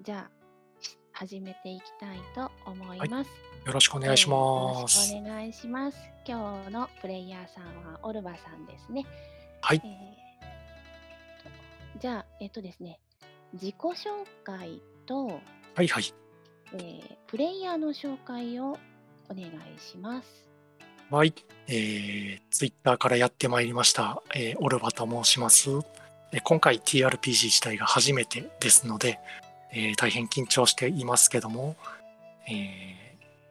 じゃあ始めていきたいと思います、はい、よろしくお願いします。よろしくお願いします。今日のプレイヤーさんはオルバさんですね。はい、じゃあですね、自己紹介と、はいはい、プレイヤーの紹介をお願いします。はい、ツイッターからやってまいりました、オルバと申します。今回 TRPG 自体が初めてですので、大変緊張していますけども、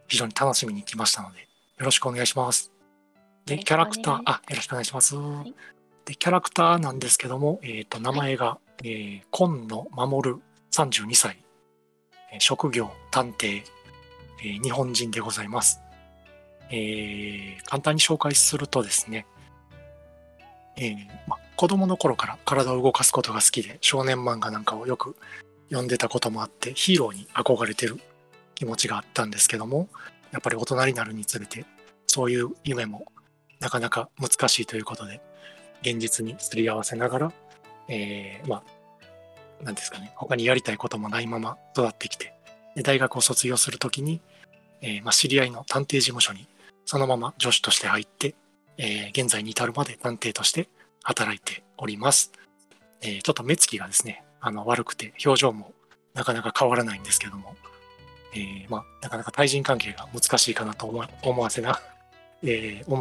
非常に楽しみに来ましたのでよろしくお願いします。でキャラクター、あ、よろしくお願いします、はい。でキャラクターなんですけども、名前が、紺野守32歳、職業探偵、日本人でございます。簡単に紹介するとですね、子供の頃から体を動かすことが好きで少年漫画なんかをよく読んでたこともあってヒーローに憧れてる気持ちがあったんですけども、やっぱり大人になるにつれてそういう夢もなかなか難しいということで現実にすり合わせながら、なんですかね、他にやりたいこともないまま育ってきて、で大学を卒業するときに、知り合いの探偵事務所にそのまま助手として入って、現在に至るまで探偵として働いております。ちょっと目つきがですね、悪くて表情もなかなか変わらないんですけども、なかなか対人関係が難しいかなと思わ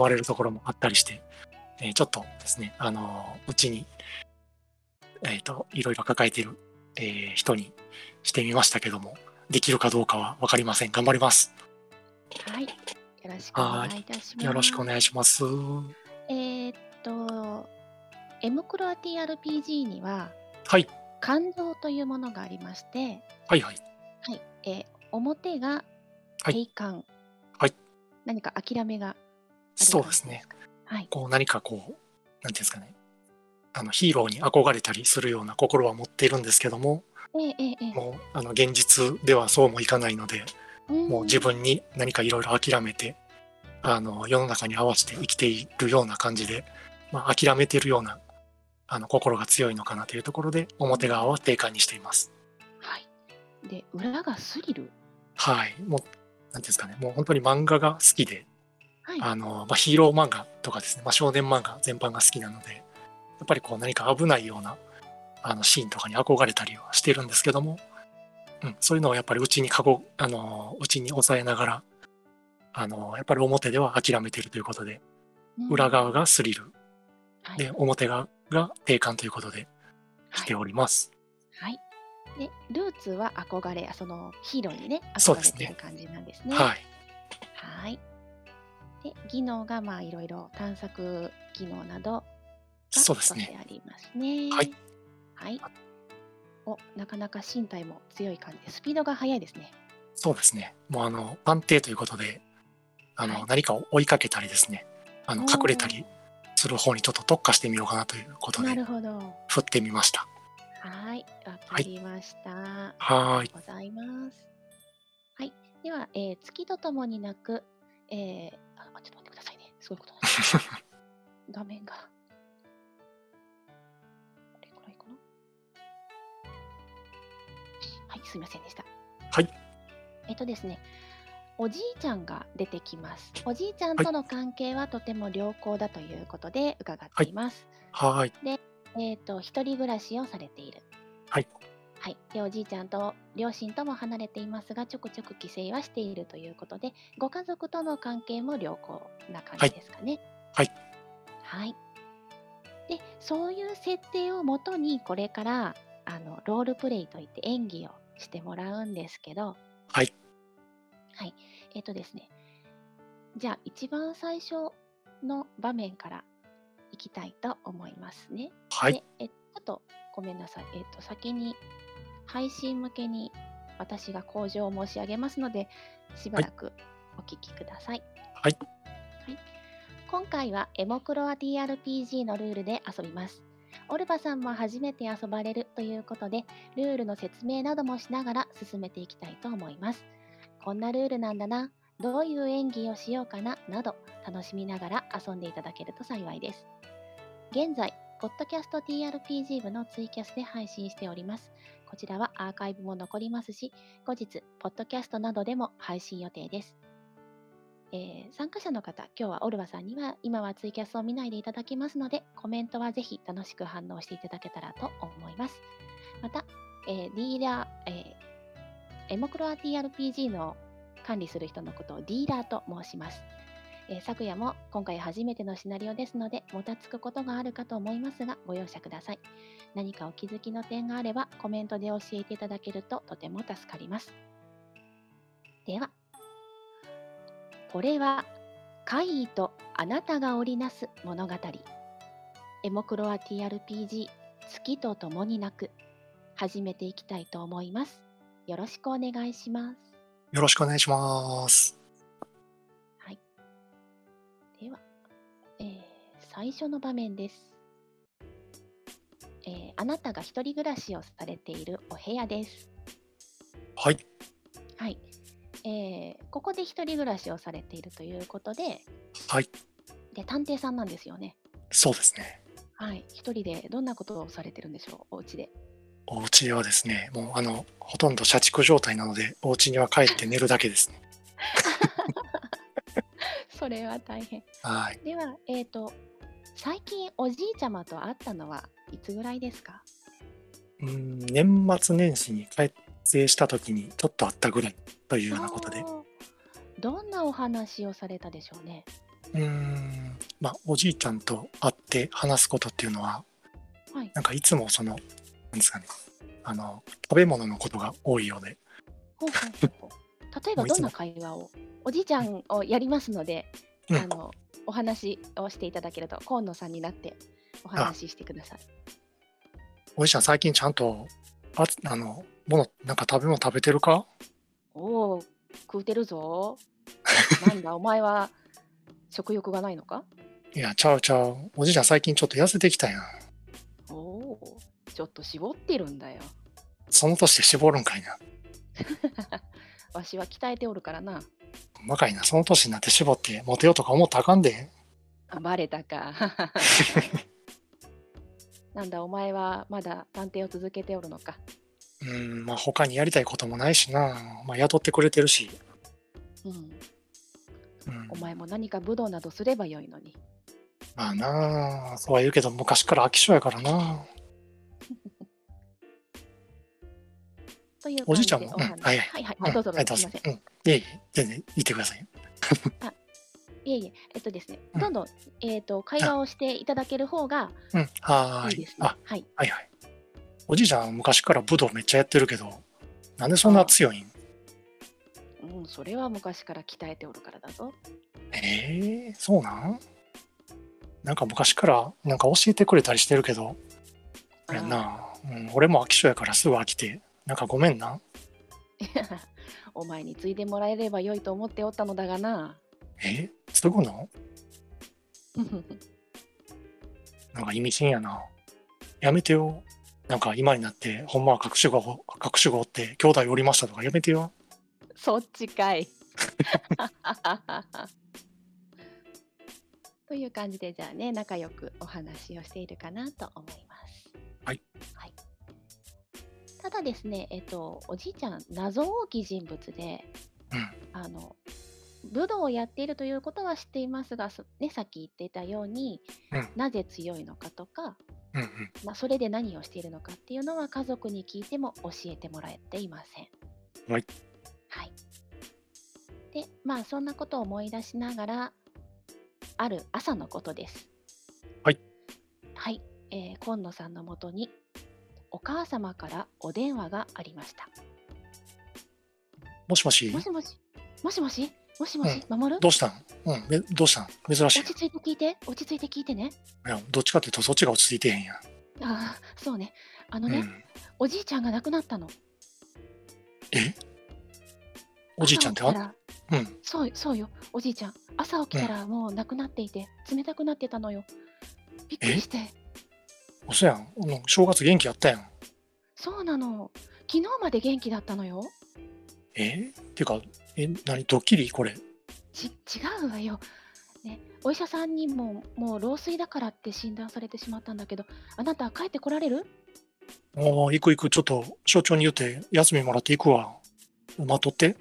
れるところもあったりして、ちょっとですね、うちに、いろいろ抱えている、人にしてみましたけども、できるかどうかは分かりません。頑張ります。はい、よろしくお願いいたします。よろしくお願いします。Mクロア TRPG には、はい、感情というものがありまして、はいはいはい、表が悲観、はい、何か諦めがあるですか。そうですね。はい、何かなんていうんですかね、ヒーローに憧れたりするような心は持っているんですけども、もう現実ではそうもいかないので、もう自分に何かいろいろ諦めて世の中に合わせて生きているような感じで、諦めているような心が強いのかなというところで、表側は定感にしています。はい、で裏がスリル。はい、もうなんていうんですかね、もう本当に漫画が好きで。はい、ヒーロー漫画とかですね、少年漫画全般が好きなので、やっぱり何か危ないようなシーンとかに憧れたりはしてるんですけども、うん、そういうのをやっぱりうちに抑えながら、やっぱり表では諦めてるということで、裏側がスリル、はい、で表側が定感ということでしております。はい、はい、でルーツは憧れ、ヒーローにね憧れてる感じなんですね。はい。はい。技能がいろいろ探索技能などがとしてありますね。はい、はい、なかなか身体も強い感じでスピードが速いですね。そうですね。もう探偵ということではい、何かを追いかけたりですね、隠れたりする方にちょっと特化してみようかなということで、なるほど、振ってみました。はい、わかりました。はい、ありがとうございます。はい、では、月とともになく、ちょっと待ってくださいね。すごいことなんです。画面が。これくらいかな。はい、すみませんでした。はい。ですね、おじいちゃんが出てきます。おじいちゃんとの関係はとても良好だということで伺っています。はい。で、一人暮らしをされている。はい。はい、でおじいちゃんと両親とも離れていますが、ちょくちょく帰省はしているということで、ご家族との関係も良好な感じですかね。はい、はい、でそういう設定をもとにこれからロールプレイといって演技をしてもらうんですけど、はいはい、ですね、じゃあ一番最初の場面からいきたいと思いますね。はい、ちょっとごめんなさい、先に配信向けに私が口上を申し上げますので、しばらくお聞きください。はい。はい、今回はエモクロア TRPG のルールで遊びます。オルバさんも初めて遊ばれるということで、ルールの説明などもしながら進めていきたいと思います。こんなルールなんだな、どういう演技をしようかな、など楽しみながら遊んでいただけると幸いです。現在、ポッドキャスト TRPG 部のツイキャスで配信しております。こちらはアーカイブも残りますし、後日、ポッドキャストなどでも配信予定です。参加者の方、今日はオルワさんには今はツイキャスを見ないでいただきますので、コメントはぜひ楽しく反応していただけたらと思います。また、エモクロア TRPG の管理する人のことをディーラーと申します。昨夜も今回初めてのシナリオですので、もたつくことがあるかと思いますが、ご容赦ください。何かお気づきの点があれば、コメントで教えていただけるととても助かります。では、これは怪異とあなたが織りなす物語。エモクロア TRPG 月とともに泣く、始めていきたいと思います。よろしくお願いします。よろしくお願いします。では、最初の場面です、あなたが一人暮らしをされているお部屋です。はい。はい。ここで一人暮らしをされているということで、はい。で、探偵さんなんですよね。そうですね。はい。一人でどんなことをされてるんでしょう、お家で。お家はですね、もうほとんど社畜状態なので、お家には帰って寝るだけですね。それは大変。はい。では、最近おじいちゃまと会ったのはいつぐらいですか？年末年始に帰省した時にちょっと会ったぐらいというようなことで。どんなお話をされたでしょうね。まあおじいちゃんと会って話すことっていうのは、はい、なんかいつもそのなんですかね、食べ物のことが多いようで。ほうほうほう。例えばどんな会話を？おじいちゃんをやりますので、うん、お話をしていただけると、河野さんになってお話ししてください。おじいちゃん最近ちゃんとなんか食べ物食べてるか？おお、食うてるぞ。なんだお前は食欲がないのか？いや、ちゃうちゃう。おじいちゃん最近ちょっと痩せてきたやん。おお、ちょっと絞ってるんだよ。その年で絞るんかいな。わしは鍛えておるからな。まかいな、その年になって絞ってモテようとか思ったらあかんで。バレたか。なんだお前はまだ探偵を続けておるのか。まあ他にやりたいこともないしな、まあ、雇ってくれてるし、うん、お前も何か武道などすればよいのに。まあなあ、そうは言うけど昔から飽き性やからな。というおじいちゃんも、はいはい、どうぞどうぞ、すいません。いえいえ、全然言ってくださいよ。あ、いえいえ、ですね、どんどん、会話をしていただける方がいいですね。あ、はいはいはい。おじいちゃん昔から武道めっちゃやってるけど、なんでそんな強いん？うん、それは昔から鍛えておるからだぞ。そうなん？なんか昔からなんか教えてくれたりしてるけど、やな、俺も飽き性やからすぐ飽きて。なんかごめんな。お前に継いでもらえれば良いと思っておったのだがな。すごいな。なんか意味深やな。やめてよ。なんか今になってほんまは隠し子って兄弟おりましたとかやめてよ。そっちかい。という感じで、じゃあね、仲良くお話をしているかなと思います。はい。はい。ただですね、おじいちゃん謎多き人物で、うん、武道をやっているということは知っていますが、ね、さっき言っていたように、うん、なぜ強いのかとか、うんうん、まあ、それで何をしているのかっていうのは家族に聞いても教えてもらえていません。はい、はい、で、まあそんなことを思い出しながら、ある朝のことです。はいはい。今野さんのもとにお母様からお電話がありました。もしもし。もしもし。もしもし。もしもし。守る？どうしたん？どうしたん？珍しい。落ち着いて聞いて。落ち着いて聞いてね。いや、どっちかっていうとそっちが落ち着いてへんや。ああ、そうね。おじいちゃんが亡くなったの。おじいちゃんってそうよ。おじいちゃん。朝起きたらもう亡くなっていて、冷たくなってたのよ。びっくりして。そうやん、正月元気やったやん。そうなの、昨日まで元気だったのよ。ってか、何ドッキリこれ？違うわよ、ね、お医者さんにもう老衰だからって診断されてしまったんだけど、あなた帰ってこられる？おー、行く行く、ちょっと所長に言って休みもらって行くわ。待っとって。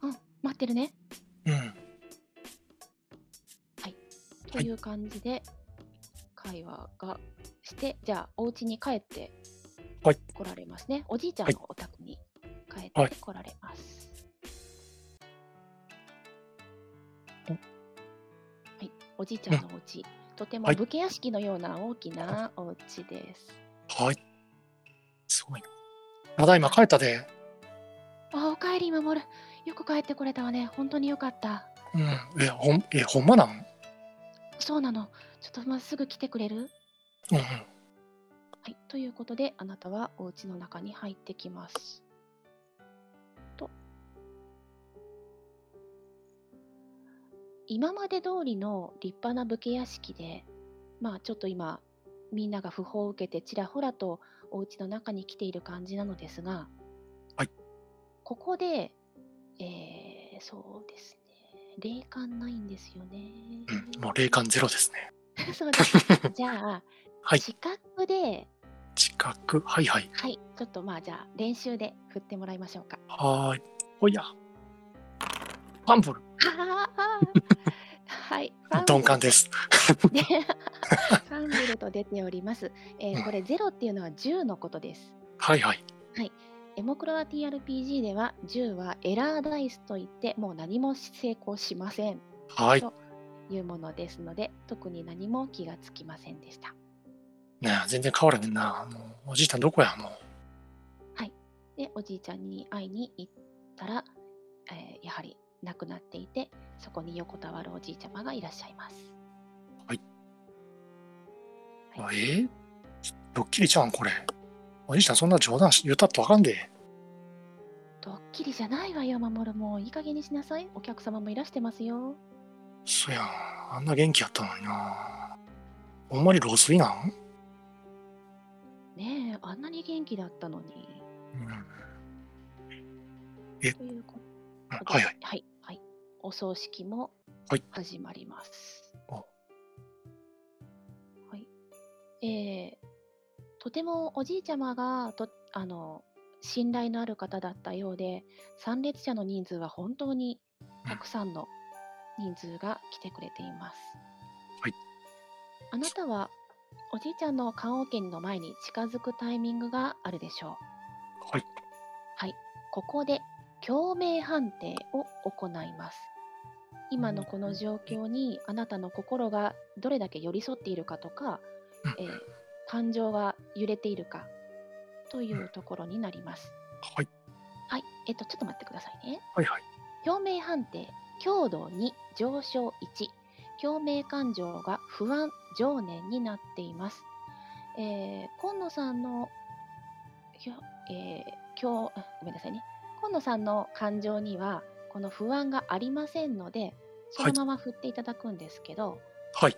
うん、待ってるね。うん、はい、という感じで会話がして、じゃあお家に帰って来られますね、はい、おじいちゃんのお宅に帰って来られます、はいはい、おじいちゃんのお家、うん、とても武家屋敷のような大きなお家です。はい、すごいな。ただいま帰ったで。あ、おかえり守る。よく帰ってこれたわね。本当によかった。うん、ほんまなの？そうなの。ちょっとすぐ来てくれる？うん、うん。はい、ということで、あなたはお家の中に入ってきます。と。今まで通りの立派な武家屋敷で、まあちょっと今、みんなが訃報を受けてちらほらとお家の中に来ている感じなのですが、はい、ここで、そうですね、霊感ないんですよね。うん、もう霊感ゼロですね。そうです。じゃあ、はい、近くで、近く、はいはい。はい、ちょっとまあじゃあ練習で振ってもらいましょうか。はーい、おや、ファンブル。はい、鈍感です。ファンブルと出ております、うん、これ0っていうのは10のことです。はいはい、はい、エモクロア TRPG では10はエラーダイスといって、もう何も成功しません、はい、というものですので、特に何も気がつきませんでした。ね、全然変わらへんな。おじいちゃんどこやもう。はい、でおじいちゃんに会いに行ったら、やはり亡くなっていて、そこに横たわるおじいちゃまがいらっしゃいます。はい、ドッキリちゃうんこれ。おじいちゃんそんな冗談言ったってわかんで。ドッキリじゃないわよ守る、もういい加減にしなさい。お客様もいらしてますよ。そやん、あんな元気やったのにな。ほんまに老衰なん？ねえ、あんなに元気だったのに、うん、ということで、はいはいはいはい、お葬式も始まります。はい、とてもおじいちゃまが信頼のある方だったようで、参列者の人数は本当にたくさんの人数が来てくれています、はい、あなたはおじいちゃんの棺桶の前に近づくタイミングがあるでしょう。はい、はい、ここで共鳴判定を行います。今のこの状況にあなたの心がどれだけ寄り添っているかとか、感情が揺れているかというところになります。はい。はい。ちょっと待ってくださいね。はいはい。共鳴判定、強度2、上昇1。共鳴感情が不安、情念になっています。今野さんの、ごめんなさいね。今野さんの感情にはこの不安がありませんので、そのまま振っていただくんですけど。はいはい、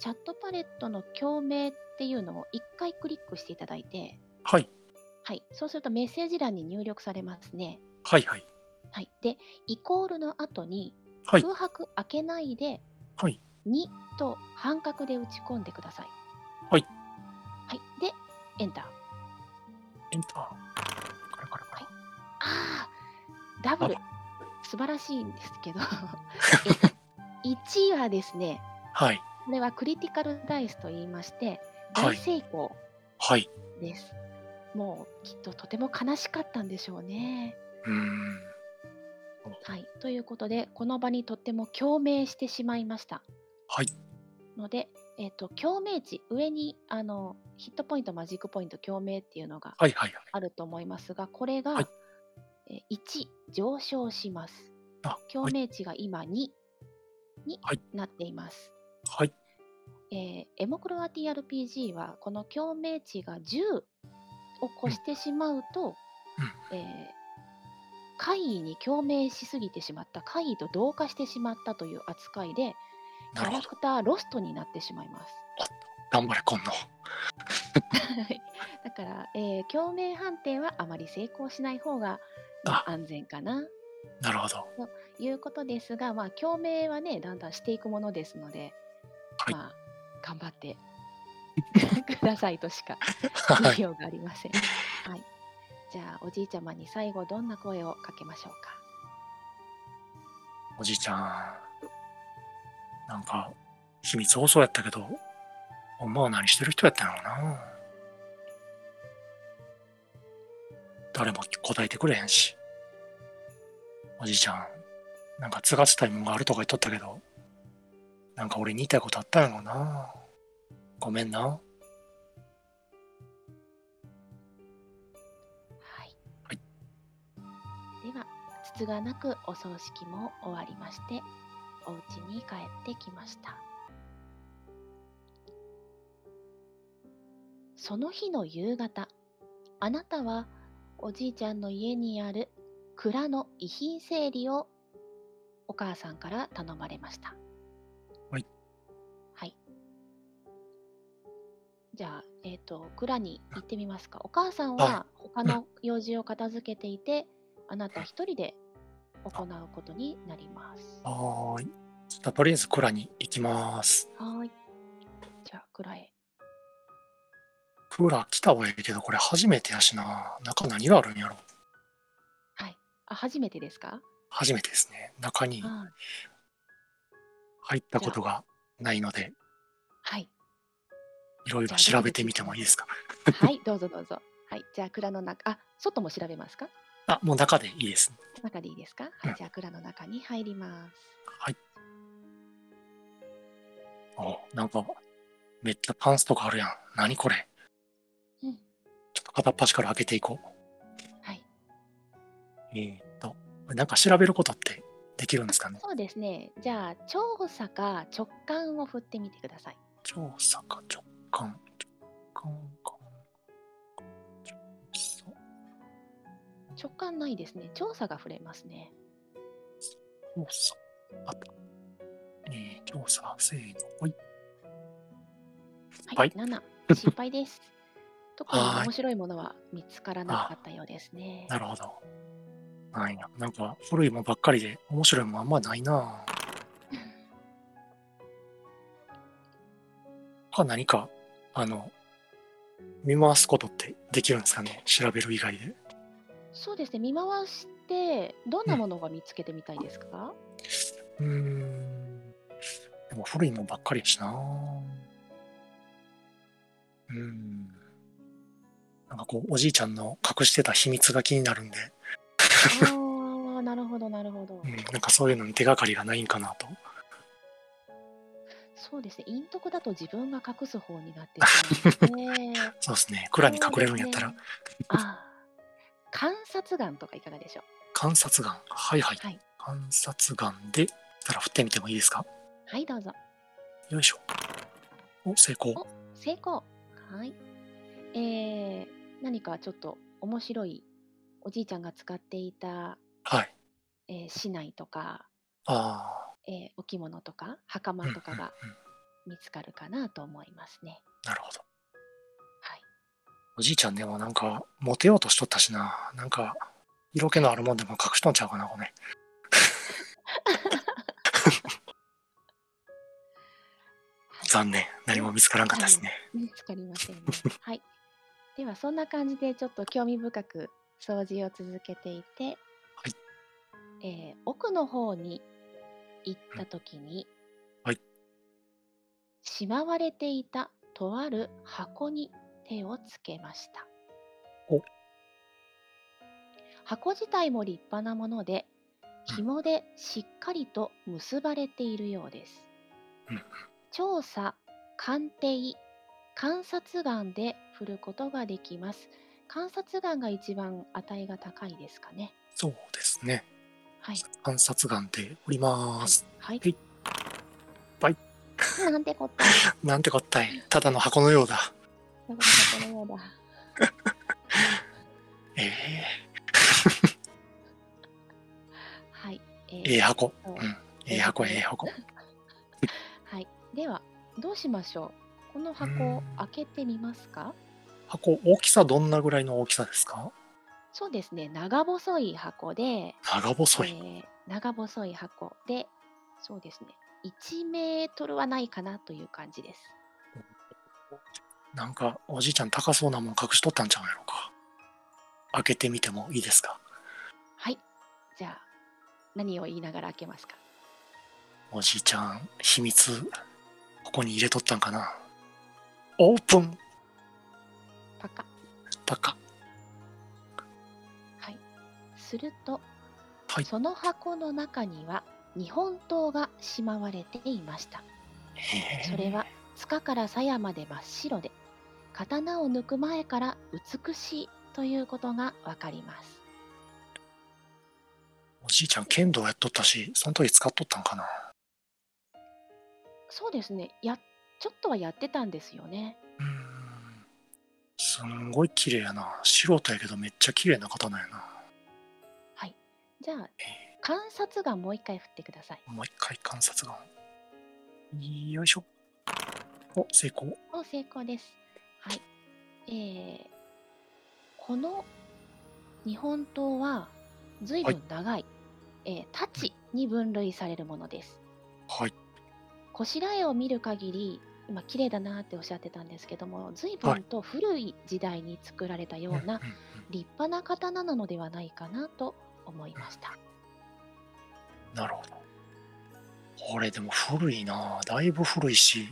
チャットパレットの共鳴っていうのを1回クリックしていただいて、はい、はい、そうするとメッセージ欄に入力されますね。はいはい、はい、でイコールの後に空白開けないで、はい、2と半角で打ち込んでください。はい、はい、でエンターエンター、はい、あー、ダブル素晴らしいんですけど1はですね、はい、これはクリティカルダイスと言いまして、大成功です、はい、もうきっととても悲しかったんでしょうね。うーん、はい、ということでこの場にとっても共鳴してしまいました、はい、ので、共鳴値、上にヒットポイント、マジックポイント、共鳴っていうのがあると思いますが、これが、はい、1上昇します。共鳴値が今2になっています。はい、エモクロア TRPG はこの共鳴値が10を越してしまうと、うん、怪異に共鳴しすぎてしまった、怪異と同化してしまったという扱いでキャラクターロストになってしまいます。頑張れこんのだから、共鳴判定はあまり成功しない方が安全かな。なるほど、ということですが、まあ、共鳴はね、だんだんしていくものですので、はい、まあ、頑張ってくださいとしか言いようがありません。はいはい、じゃあおじいちゃまに最後どんな声をかけましょうか。おじいちゃん、なんか秘密多そうやったけど、ほんまは何してる人やったのかな。誰も答えてくれへんし。おじいちゃん、なんか継がせたいもんがあるとか言っとったけど、なんか俺に言いたいことあったんやろうな。ごめんな。はい。はい、では、つつがなくお葬式も終わりまして、お家に帰ってきました。その日の夕方、あなたはおじいちゃんの家にある蔵の遺品整理をお母さんから頼まれました。はい。はい。じゃあ、蔵に行ってみますか。お母さんは他の用事を片付けていて、あなた一人で行うことになります。はーい。じゃあとりあえず蔵に行きます。はーい。じゃあ蔵へ。蔵来たはいいけど、これ初めてやしな。中何があるんやろ。はい。あ、初めてですか？初めてですね。中に入ったことがないので、はい。いろいろ調べてみてもいいですか？はい、どうぞどうぞ。はい。じゃあ蔵の中、あ、外も調べますか？あ、もう中でいいです、ね。中でいいですか？はい、じゃあ蔵の中に入ります。はい。あ、なんかめっちゃパンツとかあるやん。何これ？うん。ちょっと片っ端から開けていこう。はい。なんか調べることってできるんですかね？そうですね。じゃあ調査か直感を振ってみてください。調査か直感。直感ないですね。調査が触れますね。調査。あった。調査。せーの。はい。はい。7。失敗です。特に面白いものは見つからなかったようですね。なるほど。ないな。なんか古いもばっかりで面白いもあんまないな。他何か見回すことってできるんですかね？調べる以外で。そうですね。見回してどんなものが見つけてみたいですか？でも古いもばっかりやしな。なんかこうおじいちゃんの隠してた秘密が気になるんで。あ、なるほどなるほど、なんかそういうのに手がかりがないんかなと。そうですね。陰徳だと自分が隠す方になってしまうね。そうですね。蔵に隠れるんやったら、ね、あ、観察眼とかいかがでしょう？観察眼、はいはい、はい、観察眼でたら振ってみてもいいですか？はい、どうぞ。よいしょ。お、成功。お、成功。はい。何かちょっと面白いおじいちゃんが使っていた、はい、市内とか、あ、お着物とか袴とかが見つかるかなと思いますね。なるほど。はい。おじいちゃんでもなんかモテようとしとったしな。なんか色気のあるもんでも隠しとんちゃうかな、ごめん。残念、何も見つからんかったですね。見つかりませんね。はい。ではそんな感じでちょっと興味深く掃除を続けていて、はい、奥の方に行った時に、はい、しまわれていたとある箱に手をつけました。お、箱自体も立派なもので、紐でしっかりと結ばれているようです、うん、調査、鑑定、観察眼で振ることができます。観察眼が一番値が高いですかね。そうですね。はい。観察眼でおります。はい。はい。はい、なんてこったい。なんてこったい。ただの箱のようだ。ただの箱のようだ。はい。箱。うん。箱。箱。はい。ではどうしましょう。この箱を開けてみますか。箱、大きさどんなぐらいの大きさですか？そうですね。長細い箱で、長細い箱で、そうですね。1メートルはないかなという感じです。なんかおじいちゃん高そうなもん隠しとったんちゃうんやろか。開けてみてもいいですか。はい、じゃあ何を言いながら開けますか。おじいちゃん秘密ここに入れとったんかな。オープン。パカパカ。はい、すると、はい、その箱の中には日本刀がしまわれていました。それは塚から鞘まで真っ白で、刀を抜く前から美しいということがわかります。おじいちゃん剣道やっとったし、その時使っとったんかな。そうですね、ちょっとはやってたんですよね。うん、すんごい綺麗やな。素人やけどめっちゃ綺麗な刀やな。はい、じゃあ観察眼もう一回振ってください。もう一回観察眼。よいしょ。お、成功。お、成功です。はい。この日本刀は随分長い、太刀に分類されるものです。はい。こしらえを見る限り、今綺麗だなっておっしゃってたんですけども、随分と古い時代に作られたような立派な刀なのではないかなと思いました。なるほど。これでも古いな。だいぶ古いし、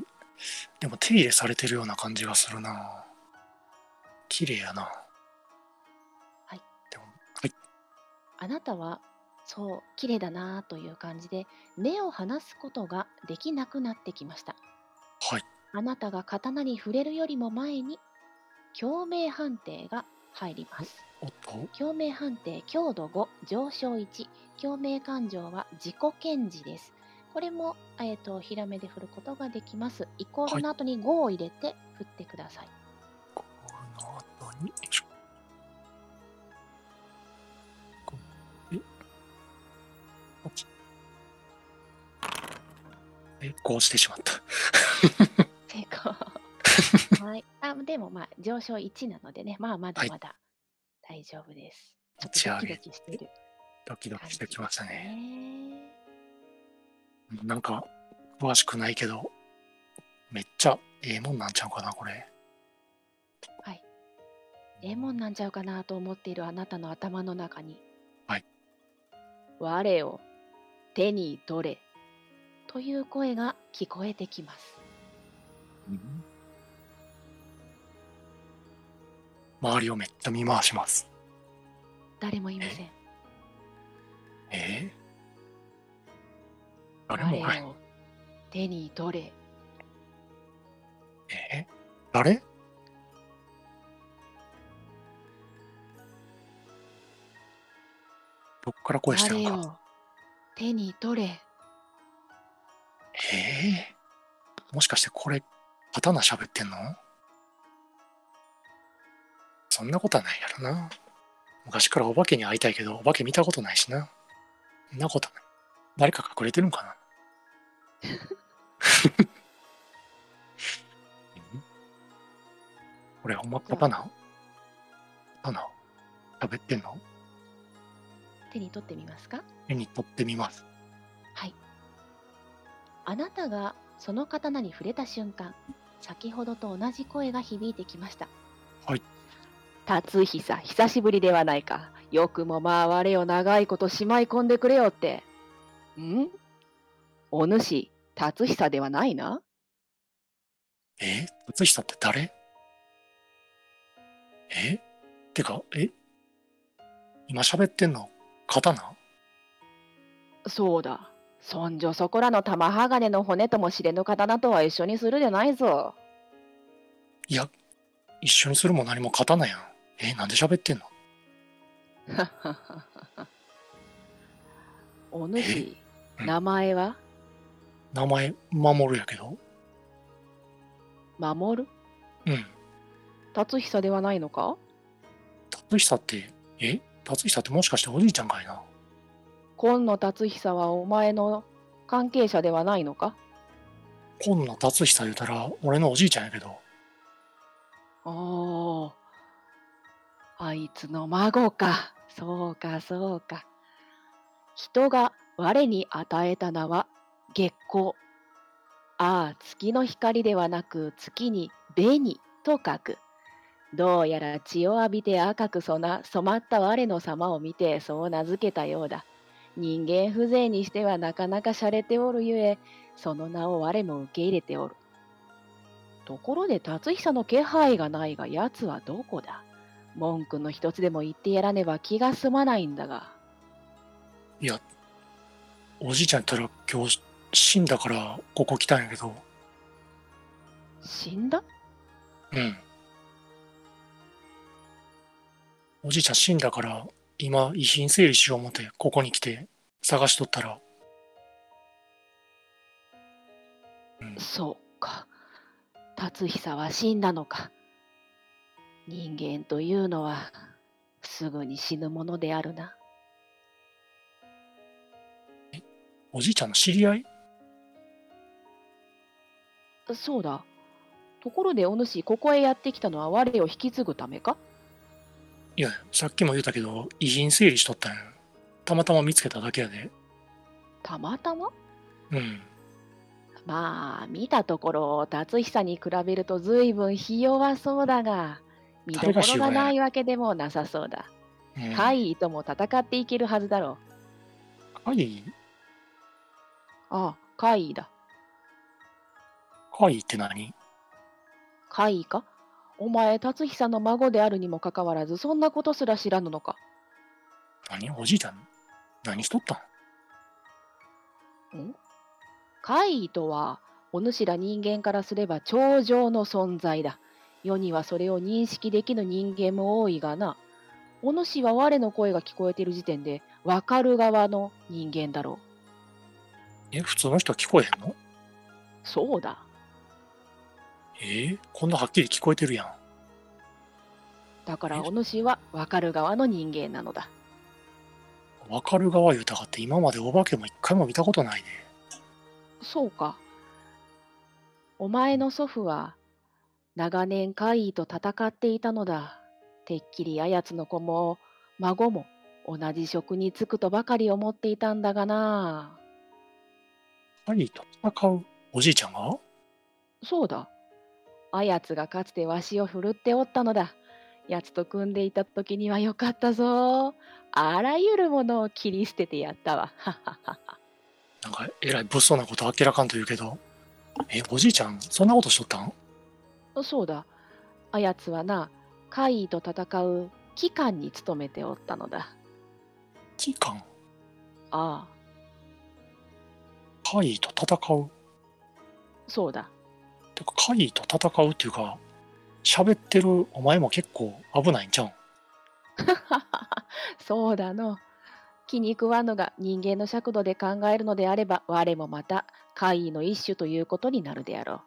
でも手入れされてるような感じがするな。綺麗やな。はい。でも、はい。あなたはそう綺麗だなという感じで目を離すことができなくなってきました。はい。あなたが刀に触れるよりも前に共鳴判定が入ります。おっと。共鳴判定強度5上昇1。共鳴感情は自己顕示です。これも、ひらめで振ることができます。イコールの後に5を入れて振ってください。イコールの後に5してしまった。成功。はい。あ、でもまあ上昇1なのでね、まあまだまだ大丈夫です。はい、ちょっとドキドキしてる。ドキドキしてきましたね。なんか詳しくないけどめっちゃええもんなんちゃうかなこれ。はい、ええもんなんちゃうかなと思っているあなたの頭の中に、はい、我を手に取れという声が聞こえてきます。うん、周りをめっちゃ見回します。誰もいません。誰もない。我を手に取れ。誰？どっから声してるのか。我を手に取れ。もしかしてこれ刀喋ってんの？そんなことはないやろな。昔からお化けに会いたいけどお化け見たことないしな。なことない。誰か隠れてるんかな。これほんま刀食べてんの。手に取ってみますか。手に取ってみます。はい、あなたがその刀に触れた瞬間、先ほどと同じ声が響いてきました。はい。辰久、久しぶりではないか。よくもまあ我を長いことしまい込んでくれよって。ん？お主、辰久ではないな。辰久って誰？てか、今喋ってんの、刀？そうだ。そんじょそこらの玉鋼の骨とも知れぬ刀とは一緒にするでないぞ。いや、一緒にするも何も刀やん。なんで喋ってんの？お主、名前は？名前、守やけど。守？うん。辰久ではないのか？辰久って、辰久ってもしかしておじいちゃんかいな。今野辰久はお前の関係者ではないのか？今野辰久言うたら俺のおじいちゃんやけど。ああ、あいつの孫か。そうかそうか。人が我に与えた名は月光。ああ、月の光ではなく月に紅と書く。どうやら血を浴びて赤く染まった我の様を見てそう名付けたようだ。人間風情にしてはなかなか洒落ておるゆえ、その名を我も受け入れておる。ところで辰久の気配がないが、奴はどこだ。文句の一つでも言ってやらねば気が済まないんだが。いや、おじいちゃんたら今日死んだからここ来たんやけど。死んだ？うん。おじいちゃん死んだから今遺品整理しよう思ってここに来て探しとったら、うん、そうか、辰久は死んだのか。人間というのはすぐに死ぬものであるな。え、おじいちゃんの知り合い？そうだ。ところでお主、ここへやってきたのは我を引き継ぐためか？いや、さっきも言ったけど、遺品整理しとったんや。たまたま見つけただけやで。たまたま？うん。まあ、見たところ、辰久に比べると随分ひ弱そうだが、見どころがないわけでもなさそうだ。怪異とも戦っていけるはずだろう。怪異？ああ、怪異だ。怪異って何？怪異か？お前、辰久の孫であるにもかかわらず、そんなことすら知らぬのか。何、おじいちゃん、何しとったん？怪異とは、お主ら人間からすれば超常の存在だ。世にはそれを認識できぬ人間も多いがな。お主は我の声が聞こえている時点で、わかる側の人間だろう。え、普通の人は聞こえへんの？そうだ。こんなはっきり聞こえてるやん。だからお主は分かる側の人間なのだ。分かる側言うたかって今までお化けも一回も見たことないね。そうか。お前の祖父は長年怪異と戦っていたのだ。てっきりあやつの子も孫も同じ職に就くとばかり思っていたんだがな。怪異と戦うおじいちゃんが？そうだ。あやつがかつてわしをふるっておったのだ。やつと組んでいた時にはよかったぞ。あらゆるものを切り捨ててやったわ。なんかえらい物騒なこと明らかんと言うけど、おじいちゃんそんなことしとったん？そうだ。あやつはな、怪異と戦う機関に勤めておったのだ。機関？ああ。怪異と戦う？そうだ。怪異と戦うっていうか、喋ってるお前も結構危ないんじゃん。そうだの。気に食わぬが人間の尺度で考えるのであれば、我もまた怪異の一種ということになるであろ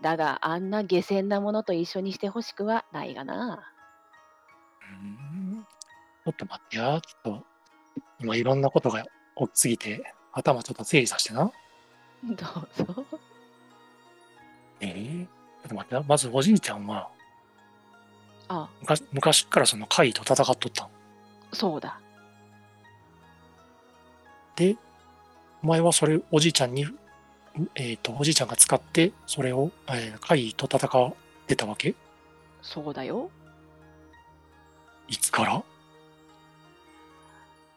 う。だがあんな下賤なものと一緒にしてほしくはないがな。ちょっと待ってや。ちょっと今いろんなことが起きすぎて頭ちょっと整理させてな。どうぞ。ちょっと待って、まずおじいちゃんは、ああ、昔からその怪異と戦っとったん？そうだ。で、お前はそれおじいちゃんに、おじいちゃんが使って、それを、怪異と戦ってたわけ？そうだよ。いつから？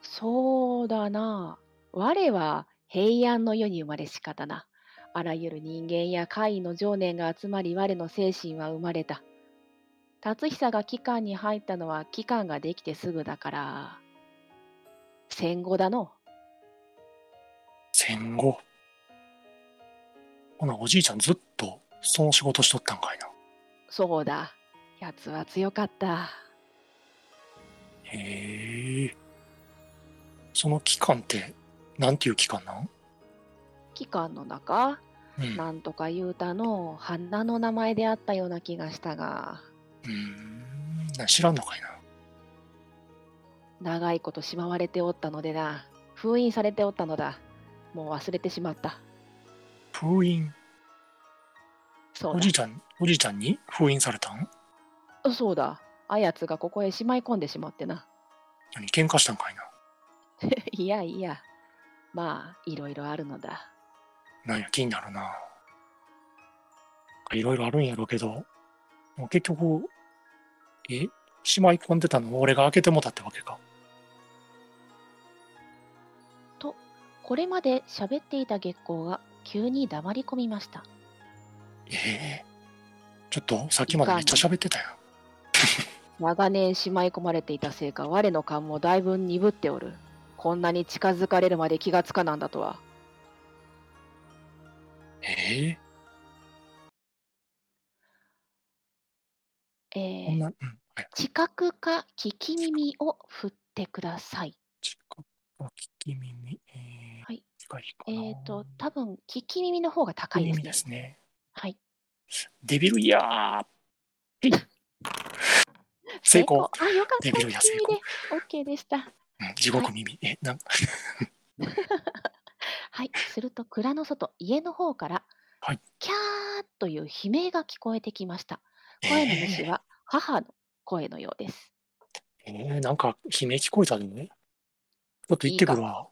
そうだな。我は平安の世に生まれし方な。あらゆる人間や怪異の情念が集まり、我の精神は生まれた。辰久が機関に入ったのは機関ができてすぐだから、戦後だの。戦後。ほな、おじいちゃんずっとその仕事しとったんかいな。そうだ。やつは強かった。へえ。その機関ってなんていう機関なん？機関の中、なんとか言うたの花の名前であったような気がしたが、知らんのかいな。長いことしまわれておったのでな。封印されておったのだ。もう忘れてしまった。封印？そうだ。おじいちゃんに封印されたん？そうだ。あやつがここへしまい込んでしまってな。何、喧嘩したんかいな。いやいや、まあいろいろあるのだ。なんや、気になるな。いろいろあるんやろうけど、もう結局、しまい込んでたのを俺が開けてもたってわけか。と、これまで喋っていた月光が急に黙り込みました。ちょっとさっきまでめっちゃ喋ってたよ。長年しまい込まれていたせいか、我の勘もだいぶ鈍っておる。こんなに近づかれるまで気がつかなんだとは。近くか聞き耳を振ってください。近くか聞き耳。はい。多分聞き耳の方が高いですね。ですね。はい。デビルイヤー。成功。あ、よかった。デビルイヤー成功。OK でした。地獄耳。はい。すると蔵の外、家の方から、はい、キャーという悲鳴が聞こえてきました。声の主は母の声のようです。なんか悲鳴聞こえたのね。ちょっと言ってくるわ。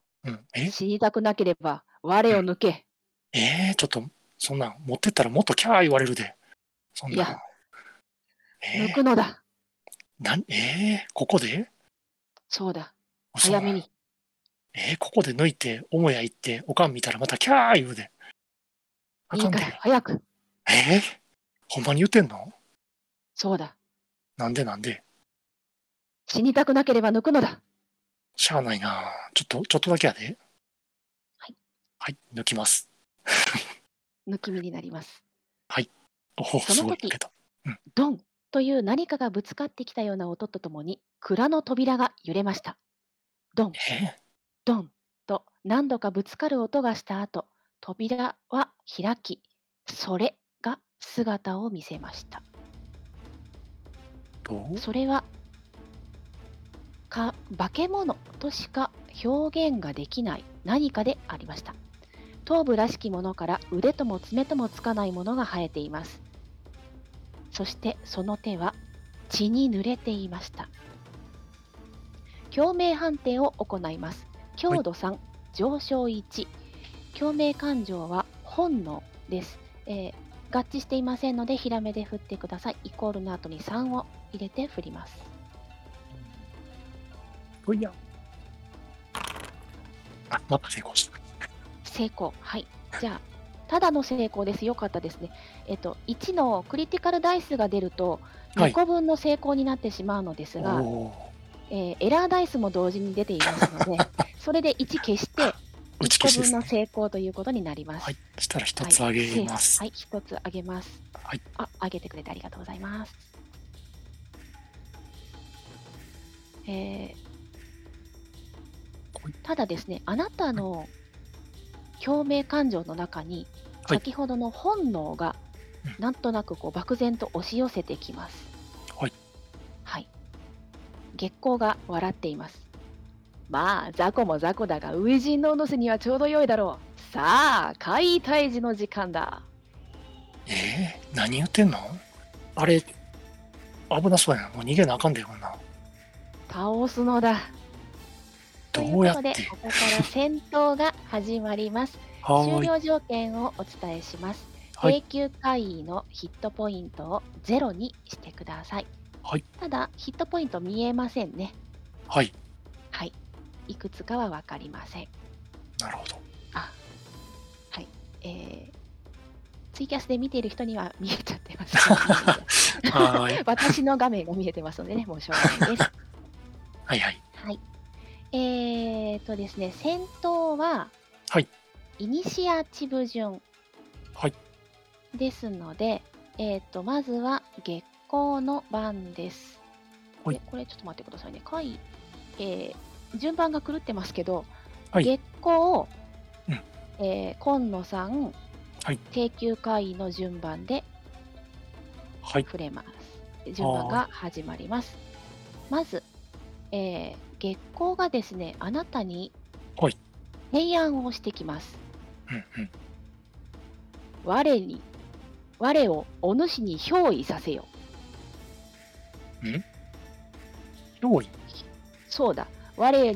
死にたくなければ我を抜け。ちょっとそんなん持ってったらもっとキャー言われるで。そんな。いや、抜くのだ。ここで？そうだ。早めに。ここで抜いて、母屋行って、おかん見たらまたキャー言うで。いいから早く。ほんまに言ってんの？そうだ。なんで死にたくなければ抜くのだ。しゃあないな。ちょっとだけやで。はい。はい、抜きます。抜き身になります。はい。おお、すごい抜けた。ドンという何かがぶつかってきたような音とともに、蔵の扉が揺れました。ドン、ドンと何度かぶつかる音がした後、扉は開き、それが姿を見せました。それは化け物としか表現ができない何かでありました。頭部らしきものから腕とも爪ともつかないものが生えています。そしてその手は血に濡れていました。共鳴判定を行います。強度3、上昇1。共鳴感情は本能です。合致していませんので、ひらめで振ってください。イコールの後に3を入れて振ります。おや。あ、また成功した。成功。はい。じゃあ、ただの成功です。よかったですね。1のクリティカルダイスが出ると、2個分の成功になってしまうのですが、エラーダイスも同時に出ていますので、それで1消して、1個分の成功ということになります。はい、そしたら1つあげます。はい、1つあげます。はい、あげてくれてありがとうございます。ただですね、あなたの共鳴感情の中に、先ほどの本能がなんとなくこう漠然と押し寄せてきます。はい。はい。月光が笑っています。まあ、雑魚も雑魚だが、初陣のおのせにはちょうど良いだろう。さあ、解体時の時間だ。何言ってんの？あれ、危なそうやな。もう逃げなあかんでよな。倒すのだ。どうやって？ということで、ここから戦闘が始まります。終了条件をお伝えします。永久回避のヒットポイントをゼロにしてください。はい。ただ、ヒットポイント見えませんね。はい。はい。いくつかは分かりません。なるほど。はい。ツイキャスで見ている人には見えちゃってます。私の画面が見えてますのでね、もうしょうがないです。はいはい。はい。ですね、戦闘は、はい。イニシアチブ順。はい。ですので、まずは月光の番です。はい。これちょっと待ってくださいね。順番が狂ってますけど、はい、月光、紺野さん、定休会員の順番で触れます、順番が始まります。まず、月光がですね、あなたに提案をしてきます。我をお主に憑依させよ。憑依？そうだ。我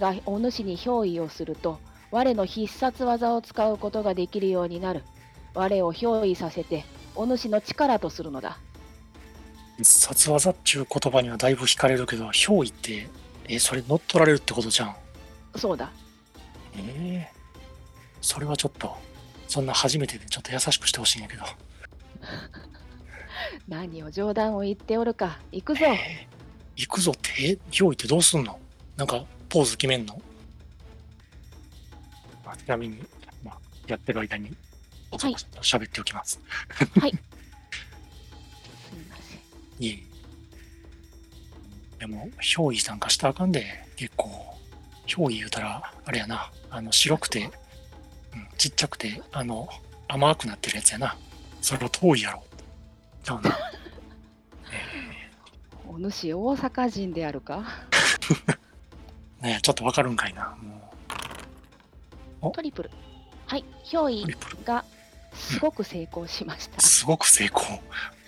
がお主に憑依をすると、我の必殺技を使うことができるようになる。我を憑依させて、お主の力とするのだ。必殺技っちゅう言葉にはだいぶ惹かれるけど、憑依って、それ乗っ取られるってことじゃん。そうだ。それはちょっと、そんな初めてでちょっと優しくしてほしいんやけど。何を冗談を言っておるか。行くぞ。行くぞって、憑依ってどうすんの？なんかポーズ決めんの？ちなみに、やってる間におそらく喋っておきます。はい。すみません。いえ。でも憑依参加したらあかんで。結構憑依言うたらあれやな。白くて、ちっちゃくて甘くなってるやつやな。それを遠いやろ。ちゃうな。お主大阪人であるか。ねえ、ちょっとわかるんかいな。もうトリプル。はい、憑依がすごく成功しました。すごく成功。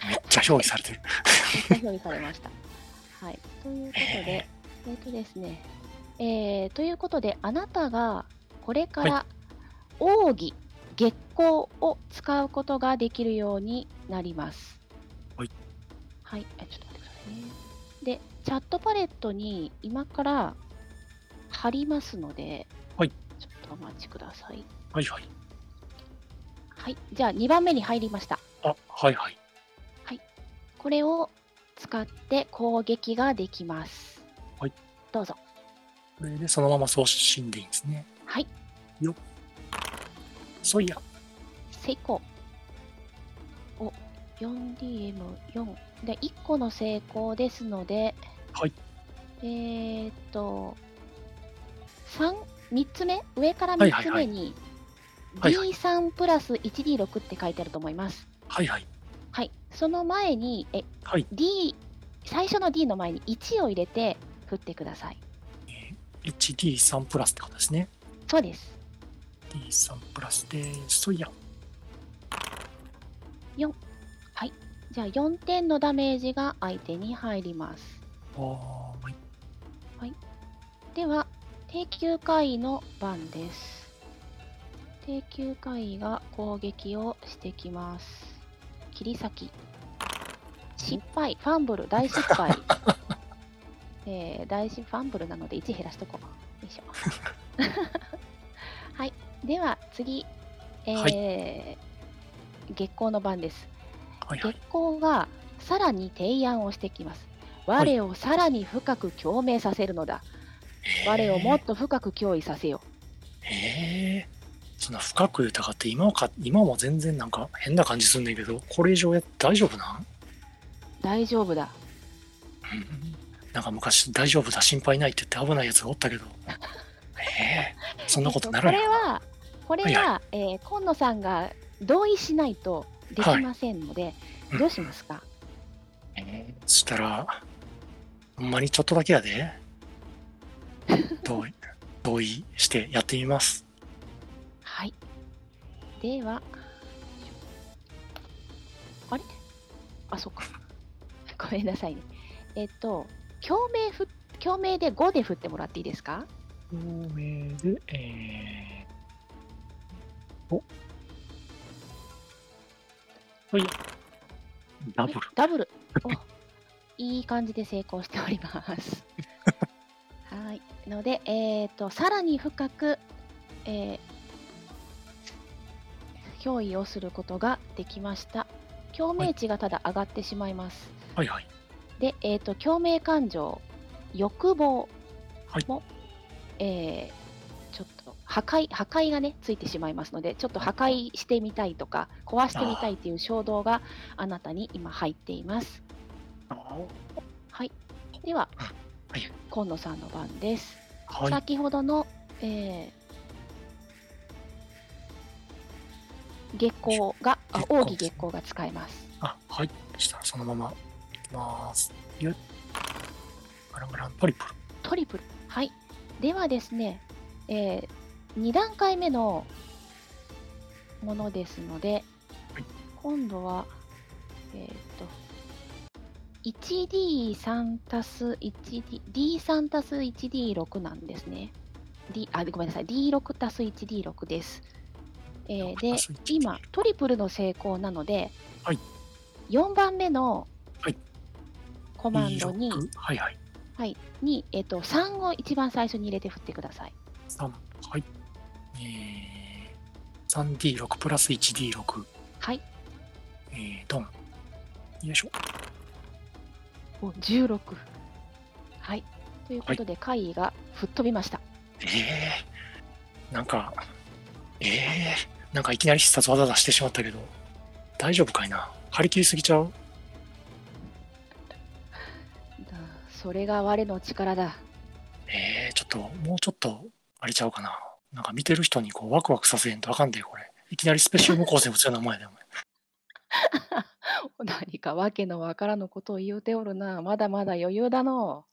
めっちゃ憑依されてる。めっちゃ憑依されました。はい。ということで、ですね、ということであなたがこれから奥義、月光を使うことができるようになります。はい。はい。ちょっと待ってくださいね。で、チャットパレットに今から貼りますので、はい。ちょっとお待ちください。はいはい。はい、じゃあ2番目に入りました。あ、はいはい。はい、これを使って攻撃ができます。はい。どうぞ。これでそのまま送信でいいんですね。はい。よっ。そういや。成功。お、4DM4 で1個の成功ですので。はい。3つ目、上から3つ目に。はいはいはい、D3 プラス 1D6 って書いてあると思います。はいはい。はい。その前に、はい、最初の D の前に1を入れて振ってください。1D3 プラスってことですね。そうです。D3 プラスで、そういや。4。はい。じゃあ4点のダメージが相手に入ります。はい。はい。では、低級回避の番です。低級回避が攻撃をしてきます。切り裂き。失敗。ファンブル。大失敗。ファンブルなので1減らしとこう。よいしょ。はい。では次、月光の番です。はいはい、月光がさらに提案をしてきます。我をさらに深く共鳴させるのだ。はい、我をもっと深く脅威させよう。そんな深く言うたかって今も全然なんか変な感じすんねんけど、これ以上大丈夫なん？大丈夫だ。なんか昔大丈夫だ心配ないって言って危ないやつがおったけどそんなことならない。これは、今野さんが同意しないとできませんので、はい、どうしますか？そしたらほんまにちょっとだけやで同意してやってみます。はい、では、あれ？あ、そっか。ごめんなさいね。共鳴で5で振ってもらっていいですか？共鳴で、はい。ダブル。いい感じで成功しております。はい。ので、さらに深く、脅威をすることができました。共鳴値がただ上がってしまいます。はいはい。で、共鳴感情、欲望も、ちょっと破壊がねついてしまいますので、ちょっと破壊してみたいとか壊してみたいという衝動があなたに今入っています。はい。では、今野さんの番です。はい、先ほどの、月光が、奥義月光が使えます。あ、はい。したらそのままいきます。トリプル。はい。ではですね、2段階目のものですので、はい、今度は、D3 足す 1D6 なんですね。ごめんなさい。D6 足す 1D6 です。で今トリプルの成功なので、はい、4番目のコマンドに、はいはいはい、に、3を一番最初に入れて振ってください。3、はい、3D6 プラス 1D6、はい、ドン、よいしょ、お16、はい、ということで、はい、怪異が吹っ飛びました。なんかいきなり必殺技出してしまったけど大丈夫かいな、張り切りすぎちゃう。それが我の力だ。ちょっともうちょっとあれちゃうかな、なんか見てる人にこうワクワクさせんとあかんで、これいきなりスペシウム光線打つようなもんやでも何かわけのわからぬことを言うておるな、まだまだ余裕だの。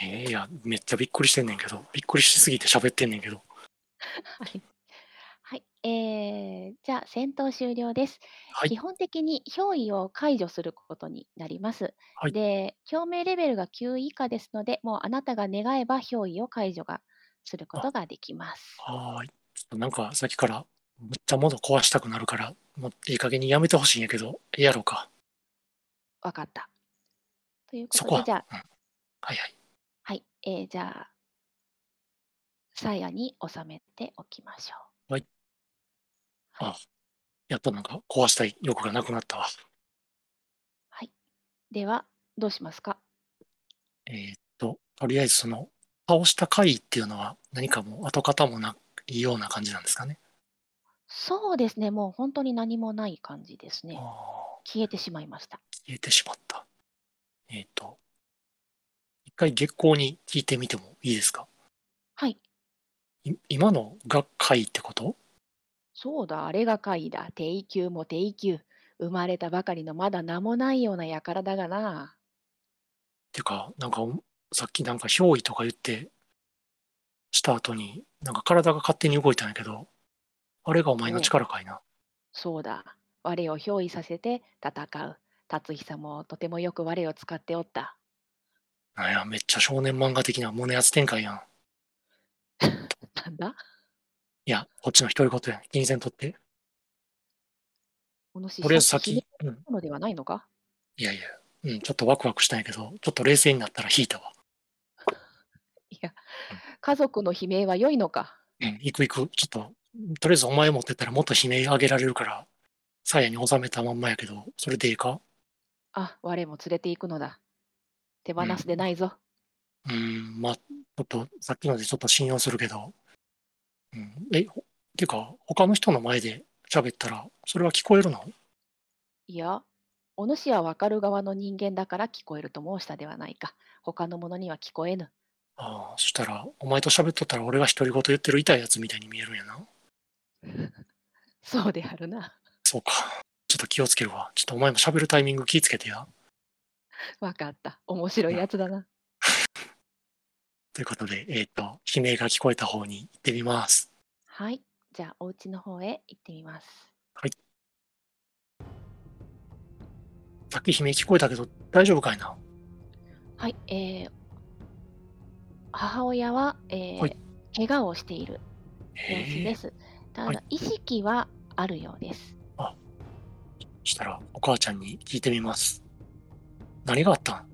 いやめっちゃびっくりしてんねんけど、びっくりしすぎて喋ってんねんけどはい、はい、じゃあ戦闘終了です、はい、基本的に憑依を解除することになります、はい、で共鳴レベルが9以下ですので、もうあなたが願えば憑依を解除がすることができます。はい、なんかさっきからむっちゃ物壊したくなるから、もういい加減にやめてほしいんやけど、やろうか。わかった。ということで、じゃあ、うん、はいはい。はい、じゃあ、鞘に収めておきましょう。はい。はい、あ、やっとなんか壊したい欲がなくなったわ。はい。では、どうしますか？とりあえずその、倒した怪異っていうのは何かもう跡形もないような感じなんですかね。そうですね、もう本当に何もない感じですね。消えてしまいました。消えてしまった。一回月光に聞いてみてもいいですか？はい。今のが怪異ってこと？そうだ、あれが怪異だ。低級も低級。生まれたばかりのまだ名もないような輩だがな。てか、なんかさっきなんか憑依とか言ってした後に、なんか体が勝手に動いたんやけど、あれがお前の力かいな。そうだ。我を憑依させて戦う。達久もとてもよく我を使っておった。なんや、めっちゃ少年漫画的な胸やつ展開やん。なんだ？いや、こっちの独り言やん。金銭取って。お主とりあえず先。のではないのか？いやいや、うん、ちょっとワクワクしたんやけど、ちょっと冷静になったら引いたわ。いや、家族の悲鳴は良いのか？うん、行く行く。ちょっと。とりあえずお前持ってったらもっと悲鳴あげられるから鞘に収めたまんまやけど、それでいいか？あ、我も連れて行くのだ。手放すでないぞ。まあちょっとさっきのでちょっと信用するけど、てか他の人の前で喋ったらそれは聞こえるの？いや、お主は分かる側の人間だから聞こえると申したではないか。他の者には聞こえぬ。ああ、そしたらお前と喋っとったら俺が独り言言ってる痛いやつみたいに見えるんやな。そうであるな。そうか、ちょっと気をつけるわ。ちょっとお前も喋るタイミング気をつけてや。わかった。面白いやつだなということで、悲鳴が聞こえた方に行ってみます。はい、じゃあお家の方へ行ってみます。はい、さっき悲鳴聞こえたけど大丈夫かいな。はい、母親は、はい、怪我をしている様子です。ただ意識はあるようです、はい、あ、そしたらお母ちゃんに聞いてみます。何があったん？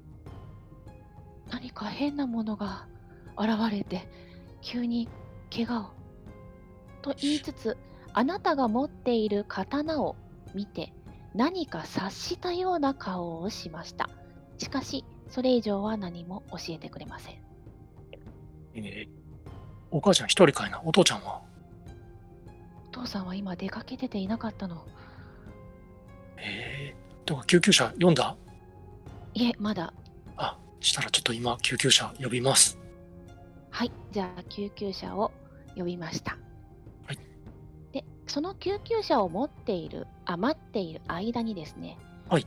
何か変なものが現れて急に怪我をと言いつつ、あなたが持っている刀を見て何か察したような顔をしました。しかしそれ以上は何も教えてくれません。お母ちゃん一人かいな。お父ちゃんは？お父さんは今出かけてていなかったの。とか救急車呼んだ？いえ、まだ。あ、したらちょっと今救急車呼びます。はい、じゃあ救急車を呼びました。はい、でその救急車を待っている間にですね、はい、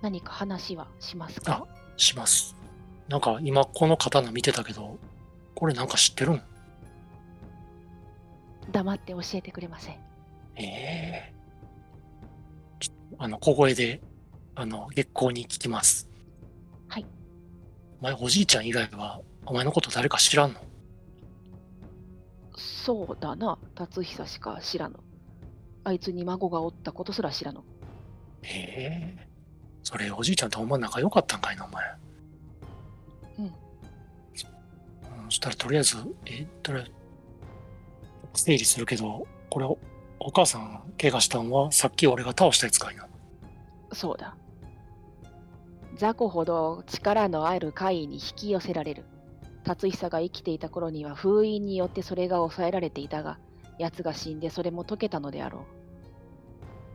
何か話はしますか？あ、します。なんか今この刀見てたけど、これなんか知ってるん？黙って教えてくれません。小声で月光に聞きます。はい。お前、おじいちゃん以外はお前のこと誰か知らんの？そうだな、達久しか知らぬ。あいつに孫がおったことすら知らぬ。それおじいちゃんとほんま仲良かったんかいなお前。うん。そしたらとりあえず整理するけど、これお母さん怪我したんはさっき俺が倒したやつかいな。そうだ。雑魚ほど力のある怪異に引き寄せられる。辰久が生きていた頃には封印によってそれが抑えられていたが、奴が死んでそれも解けたのであろう。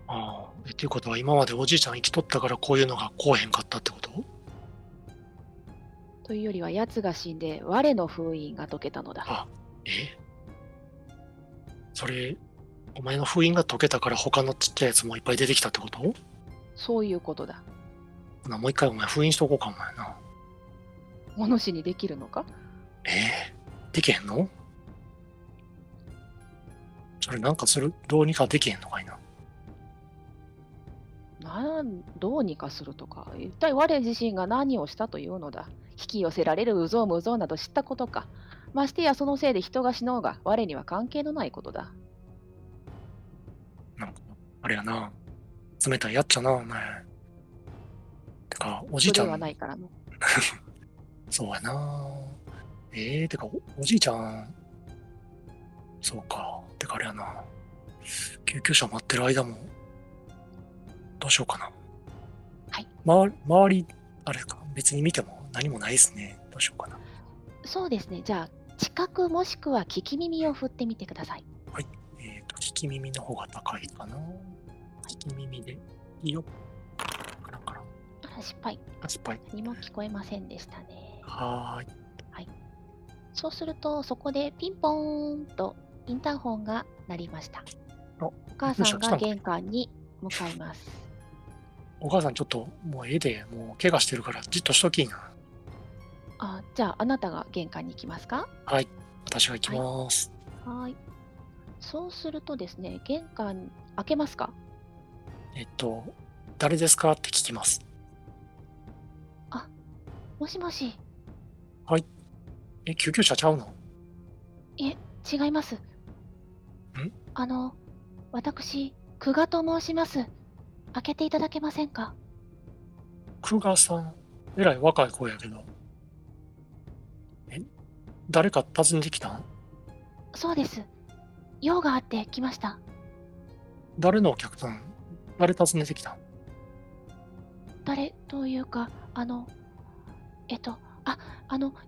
ああ、ということは今までおじいちゃん生きとったからこういうのがこうへんかったってこと？というよりは奴が死んで我の封印が解けたのだ。あ、それお前の封印が解けたから他のちっちゃいやつもいっぱい出てきたってこと？そういうことだ。もう一回お前封印しとこうかお前な。お主にできるのか？できへんの？それなんかする、どうにかできへんのかいな。どうにかするとか、一体我自身が何をしたというのだ。引き寄せられる有象無象など知ったことか。ましてやそのせいで人が死のうが我には関係のないことだ。なんかあれやな、冷たいやっちゃなお前。てかおじいちゃんそれはないからのそうやな。てか おじいちゃん、そうか。てかあれやな、救急車待ってる間もどうしようかな。はい。周りあれか、別に見ても何もないですね。どうしようかな。そうですね。じゃあ近くもしくは聞き耳を振ってみてください。はい。聞き耳の方が高いかな。聞き耳でいいよ。あら失敗。何も聞こえませんでしたね。はい。そうするとそこでピンポーンとインターホンが鳴りました。お母さんが玄関に向かいます。お母さんちょっともうもう怪我してるからじっとしときな。じゃああなたが玄関に行きますか？はい、私が行きます。はい。そうするとですね、玄関開けますか？誰ですかって聞きます。あ、もしもし。はい。救急車ちゃうの？いえ、違います。ん？私、久我と申します。開けていただけませんか？久我さん、えらい若い子やけど。誰か訪ねてきたん？そうです。用があって来ました。誰のお客さん？誰訪ねてきたん？誰というか、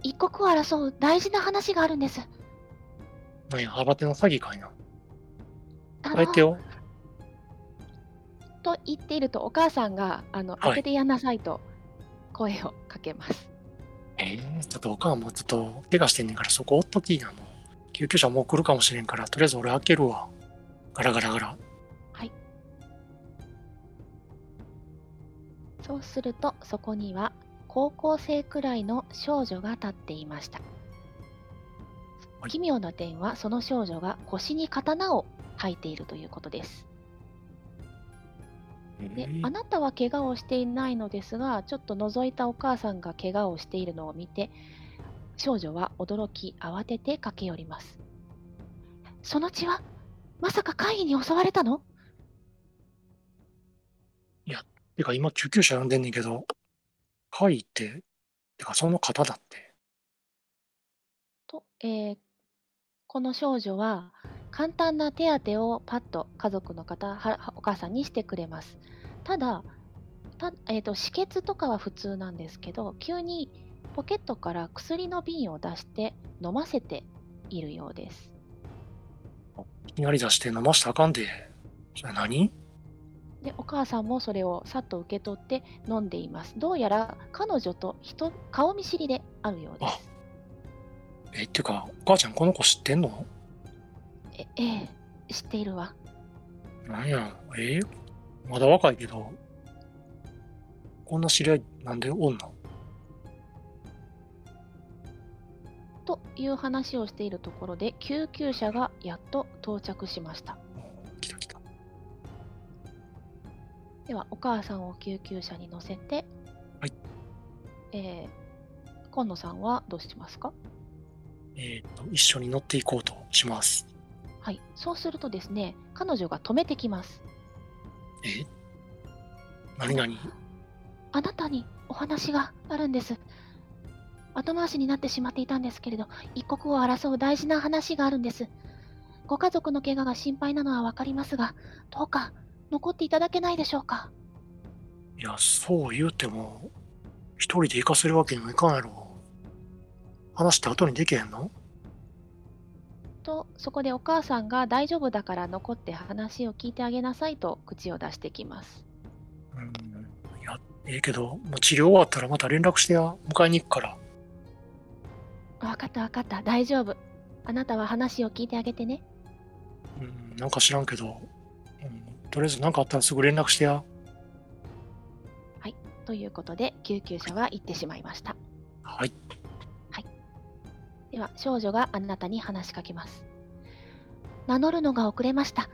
一刻を争う大事な話があるんです。何や、幅手の詐欺かいな。相手をと言っていると、お母さんが開けてやんなさいと声をかけます。ちょっとお母さんもちょっと怪我してんねんからそこおっときいな。もう救急車もう来るかもしれんから、とりあえず俺開けるわ。ガラガラガラ。はい。そうするとそこには高校生くらいの少女が立っていました。奇妙な点はその少女が腰に刀を履いているということです。で、あなたは怪我をしていないのですが、ちょっと覗いたお母さんが怪我をしているのを見て、少女は驚き慌てて駆け寄ります。その血はまさか怪異に襲われたの？いや、てか今救急車呼んでんねんけど、怪異って、てかその方だって。この少女は簡単な手当てをパッと家族の方、お母さんにしてくれます。ただ、止血とかは普通なんですけど、急にポケットから薬の瓶を出して飲ませているようです。いきなり出して飲ましたらあかんで。じゃあ何？で、お母さんもそれをさっと受け取って飲んでいます。どうやら彼女と顔見知りであるようです。っていうか、お母ちゃんこの子知ってんの？知っているわ。なんや、まだ若いけど、こんな知り合いなんでおんの？という話をしているところで、救急車がやっと到着しました。来た来た。では、お母さんを救急車に乗せて、はい。今野さんはどうしますか？一緒に乗っていこうとします。はい、そうするとですね、彼女が止めてきます。何あなたにお話があるんです。後回しになってしまっていたんですけれど、一刻を争う大事な話があるんです。ご家族の怪我が心配なのはわかりますが、どうか残っていただけないでしょうか。いや、そう言うても、一人で行かせるわけにもいかんやろ。話って後にできへんの？と、そこでお母さんが大丈夫だから残って話を聞いてあげなさいと口を出してきます。うん、いや、ええけど、もう治療終わったらまた連絡してや。迎えに行くから。わかったわかった、大丈夫。あなたは話を聞いてあげてね。うん、なんか知らんけど、とりあえず何かあったらすぐ連絡してや。はい、ということで救急車は行ってしまいました。はい。では少女があなたに話しかけます。名乗るのが遅れました。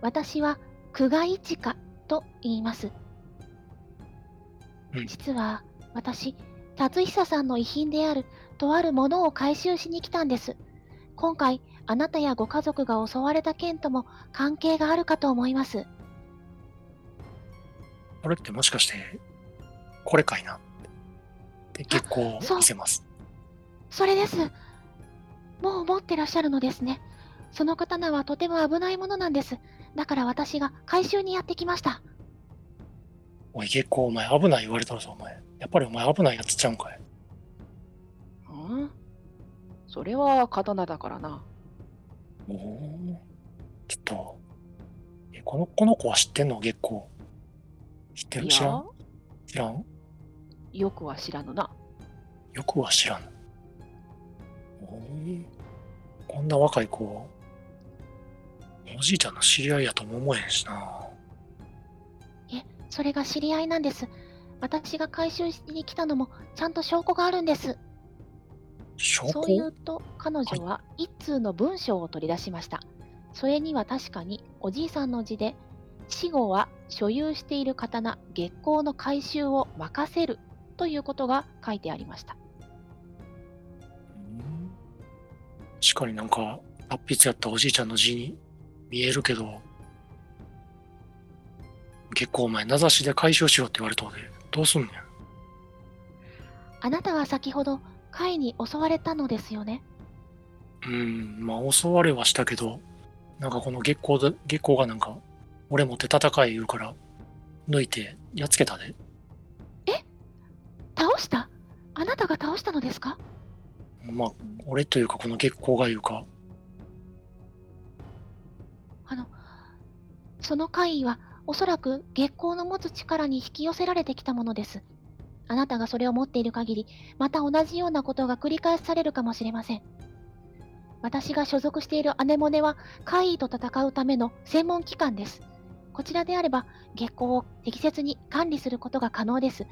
私は久我一花と言います、うん、実は私達久さんの遺品であるとあるものを回収しに来たんです。今回あなたやご家族が襲われた件とも関係があるかと思います。あれってもしかしてこれかいなって結構見せます。 それです。もう持ってらっしゃるのですね。その刀はとても危ないものなんです。だから私が回収にやってきました。おい、結構お前危ない言われたぞお前。やっぱりお前危ないやつちゃうんかい。うん？それは刀だからな。おお、きっと。この子は知ってんの？結構。知ってる？知らん？知らん？よくは知らぬな。よくは知らぬ。こんな若い子、おじいちゃんの知り合いやとも思えへんしな。それが知り合いなんです。私が回収しに来たのもちゃんと証拠があるんです。証拠？そう言うと彼女は一通の文章を取り出しました。それには確かにおじいさんの字で、死後は所有している刀、月光の回収を任せるということが書いてありました。確かになんか達筆やったおじいちゃんの字に見えるけど、結構お前名指しで回収しようって言われたのでどうすんねん。あなたは先ほど貝に襲われたのですよね。まあ襲われはしたけど、なんかこの月光がなんか俺持って戦い言うから抜いてやっつけたで。倒した？あなたが倒したのですか？まあ、俺というかこの月光がいうか、その怪異はおそらく月光の持つ力に引き寄せられてきたものです。あなたがそれを持っている限り、また同じようなことが繰り返されるかもしれません。私が所属しているアネモネは怪異と戦うための専門機関です。こちらであれば月光を適切に管理することが可能です。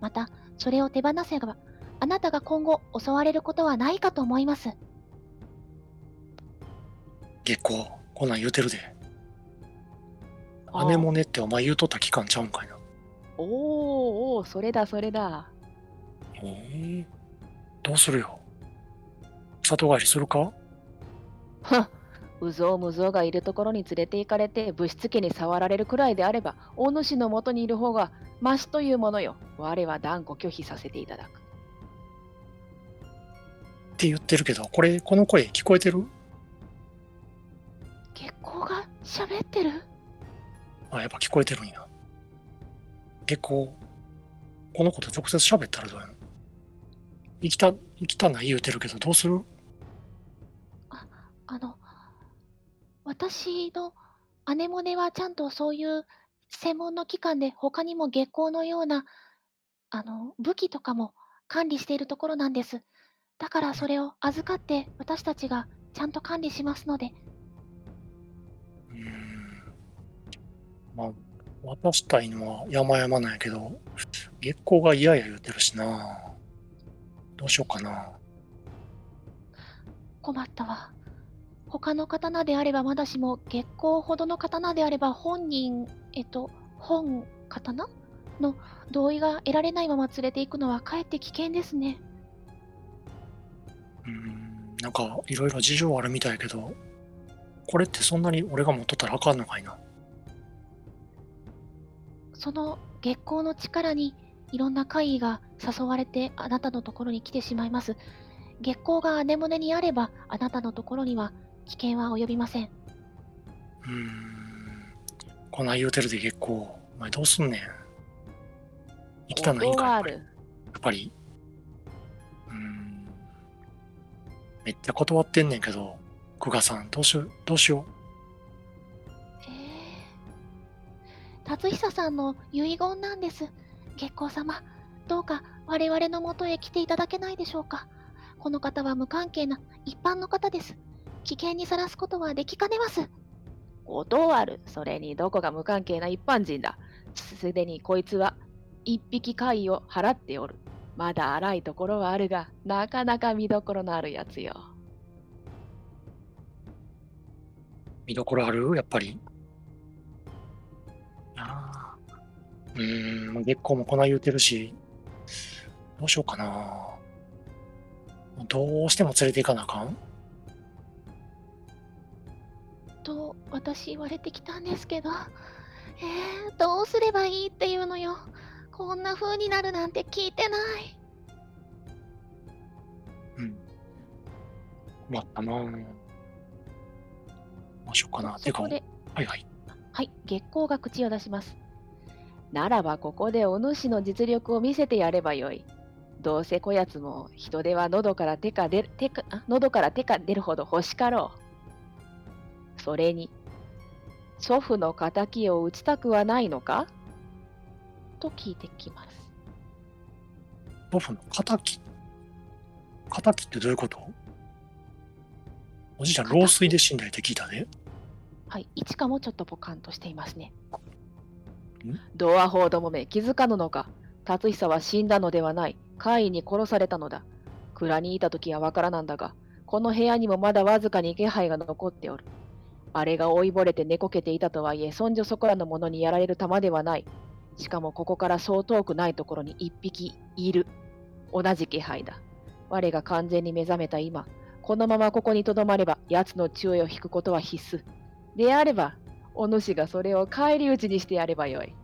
またそれを手放せばあなたが今後襲われることはないかと思います。月光、こんなん言うてるで。アネモネってお前言うとった期間ちゃうんかいな。おお、それだそれだ。どうするよ。里帰りするか？はっ、うぞうむぞうがいるところに連れて行かれて物質家に触られるくらいであれば、お主のもとにいる方がマシというものよ。我は断固拒否させていただく。って言ってるけど、この声聞こえてる？月光が喋ってる？やっぱ聞こえてるんや。月光、この子と直接喋ったらどうやの？生きたない言うてるけど、どうする？私のアネモネはちゃんとそういう専門の機関で、他にも月光のような武器とかも管理しているところなんです。だからそれを預かって私たちがちゃんと管理しますので。まあ渡したいのはやまやまなんやけど、月光が嫌や言うてるしな。どうしようかな。困ったわ。他の刀であればまだしも、月光ほどの刀であれば本刀の同意が得られないまま連れていくのはかえって危険ですね。なんかいろいろ事情あるみたいけど、これってそんなに俺が持っとったらあかんのかいな。その月光の力にいろんな怪異が誘われてあなたのところに来てしまいます。月光がアネモネにあれば、あなたのところには危険は及びません。こない言うてるで月光。お前どうすんねん。生きたないんか、やっぱり。めっちゃ断ってんねんけど、久我さん、どうしよう。辰久さんの遺言なんです。月光様、どうか我々のもとへ来ていただけないでしょうか。この方は無関係な一般の方です。危険にさらすことはできかねます。断る。それにどこが無関係な一般人だ。すでにこいつは一匹貝を払っておる。まだ荒いところはあるが、なかなか見どころのあるやつよ。見どころある？やっぱり。月光もこない言うてるし、どうしようかな。どうしても連れていかなあかんと私言われてきたんですけど、どうすればいいっていうのよ。こんな風になるなんて聞いてない。困ったな。どうしようかな。てか、はい、月光が口を出します。ならばここでお主の実力を見せてやればよい。どうせこやつも人手は喉から手が出るほど欲しかろう。それに祖父の敵を討ちたくはないのかと聞いてきます。祖父の敵ってどういうこと？おじいちゃん老衰で死んだりって聞いたね。はい、一華もちょっとポカンとしていますね。ドアホーどもめ、気づかぬのか。辰久は死んだのではない。怪異に殺されたのだ。蔵にいた時はわからなんだが、この部屋にもまだわずかに気配が残っておる。あれが追いぼれて寝こけていたとはいえ、そんじょそこらのものにやられる玉ではない。しかもここからそう遠くないところに一匹いる。同じ気配だ。我が完全に目覚めた今、このままここにとどまれば奴の注意を引くことは必須。であればお主がそれを返り討ちにしてやればよい。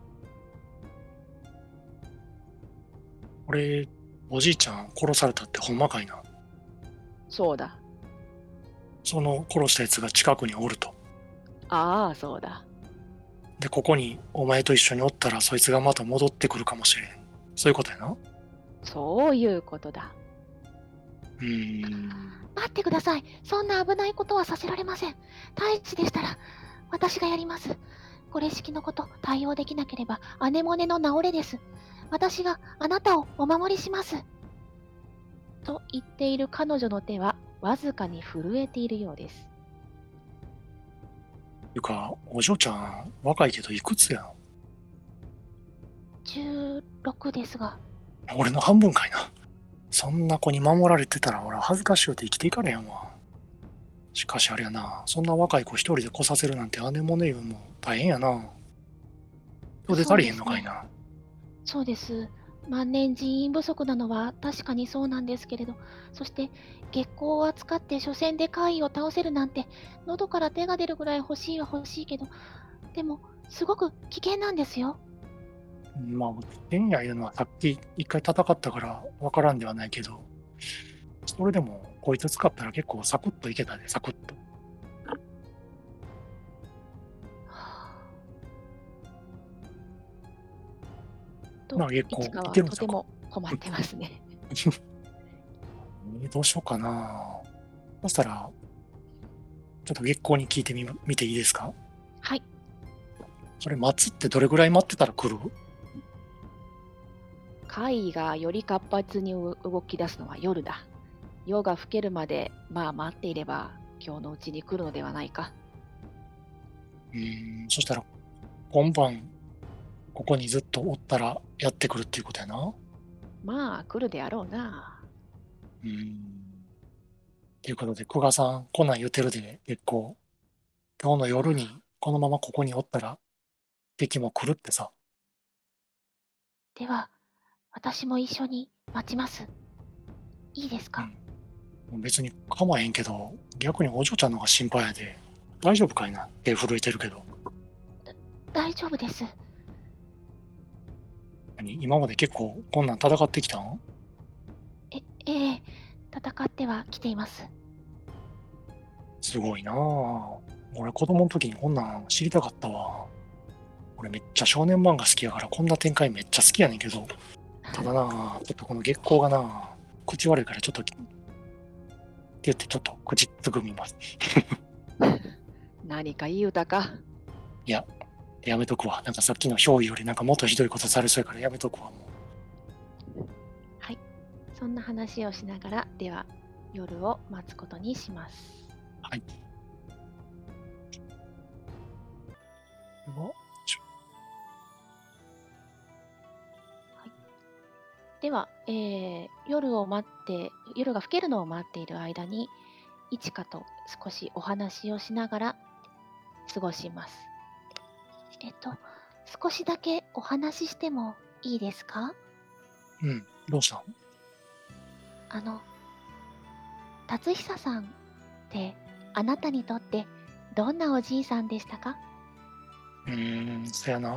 俺、おじいちゃん殺されたってほんまかいな。そうだ。その殺したやつが近くにおると。ああ、そうだ。で、ここにお前と一緒におったら、そいつがまた戻ってくるかもしれん。そういうことやな。そういうことだ。待ってください。そんな危ないことはさせられません。太一でしたら私がやります。これ式のこと対応できなければアネモネの治れです。私があなたをお守りしますと言っている彼女の手はわずかに震えているようです。いうか、お嬢ちゃん若いけどいくつやん？16ですが。俺の半分かいな。そんな子に守られてたら俺は恥ずかしいよって生きていかれへんわ。しかしあれやな、そんな若い子一人で来させるなんて姉もねえも大変やな。どうで足りへんのかいな。そうです。万年人員不足なのは確かにそうなんですけれど、そして月光を扱って所詮で怪異を倒せるなんて、喉から手が出るぐらい欲しいけど、でもすごく危険なんですよ。まあ危険やいうのはさっき一回戦ったからわからんではないけど、それでもこいつ使ったら結構サクッといけたね。サクッと。市川はとても困ってますね。どうしようかな。そしたらちょっと月光に聞いてみていいですか？はい。それ待つってどれぐらい待ってたら来る？怪異がより活発に動き出すのは夜だ。夜が更けるまで待っていれば今日のうちに来るのではないか。そしたら今晩ここにずっとおったらやってくるっていうことやな。まあ来るであろうな。ということで久我さん、こんなん言うてるで結構。今日の夜にこのままここにおったら敵も来るってさ。では私も一緒に待ちます。いいですか？別に構えへんけど、逆にお嬢ちゃんの方が心配やで。大丈夫かいな？手震えてるけど。大丈夫です。に今まで結構こんなん戦ってきたん？ええ、戦ってはきています。すごいなあ。俺子供の時にこんなん知りたかったわ。俺めっちゃ少年漫画好きやからこんな展開めっちゃ好きやねんけど、ただなあ、ちょっとこの月光がなあ、口悪いからちょっとって言ってちょっと口つぐみます。何かいい歌か。いや、やめとくわ。なんかさっきの憑依よりなんかもっとひどいことされそうやからやめとくわもう。はい、そんな話をしながら、では夜を待つことにします。はい。では、夜が更けるのを待っている間にいちかと少しお話をしながら過ごします。少しだけお話ししてもいいですか？うん、どうしたの？達久さんってあなたにとってどんなおじいさんでしたか？そやなあ。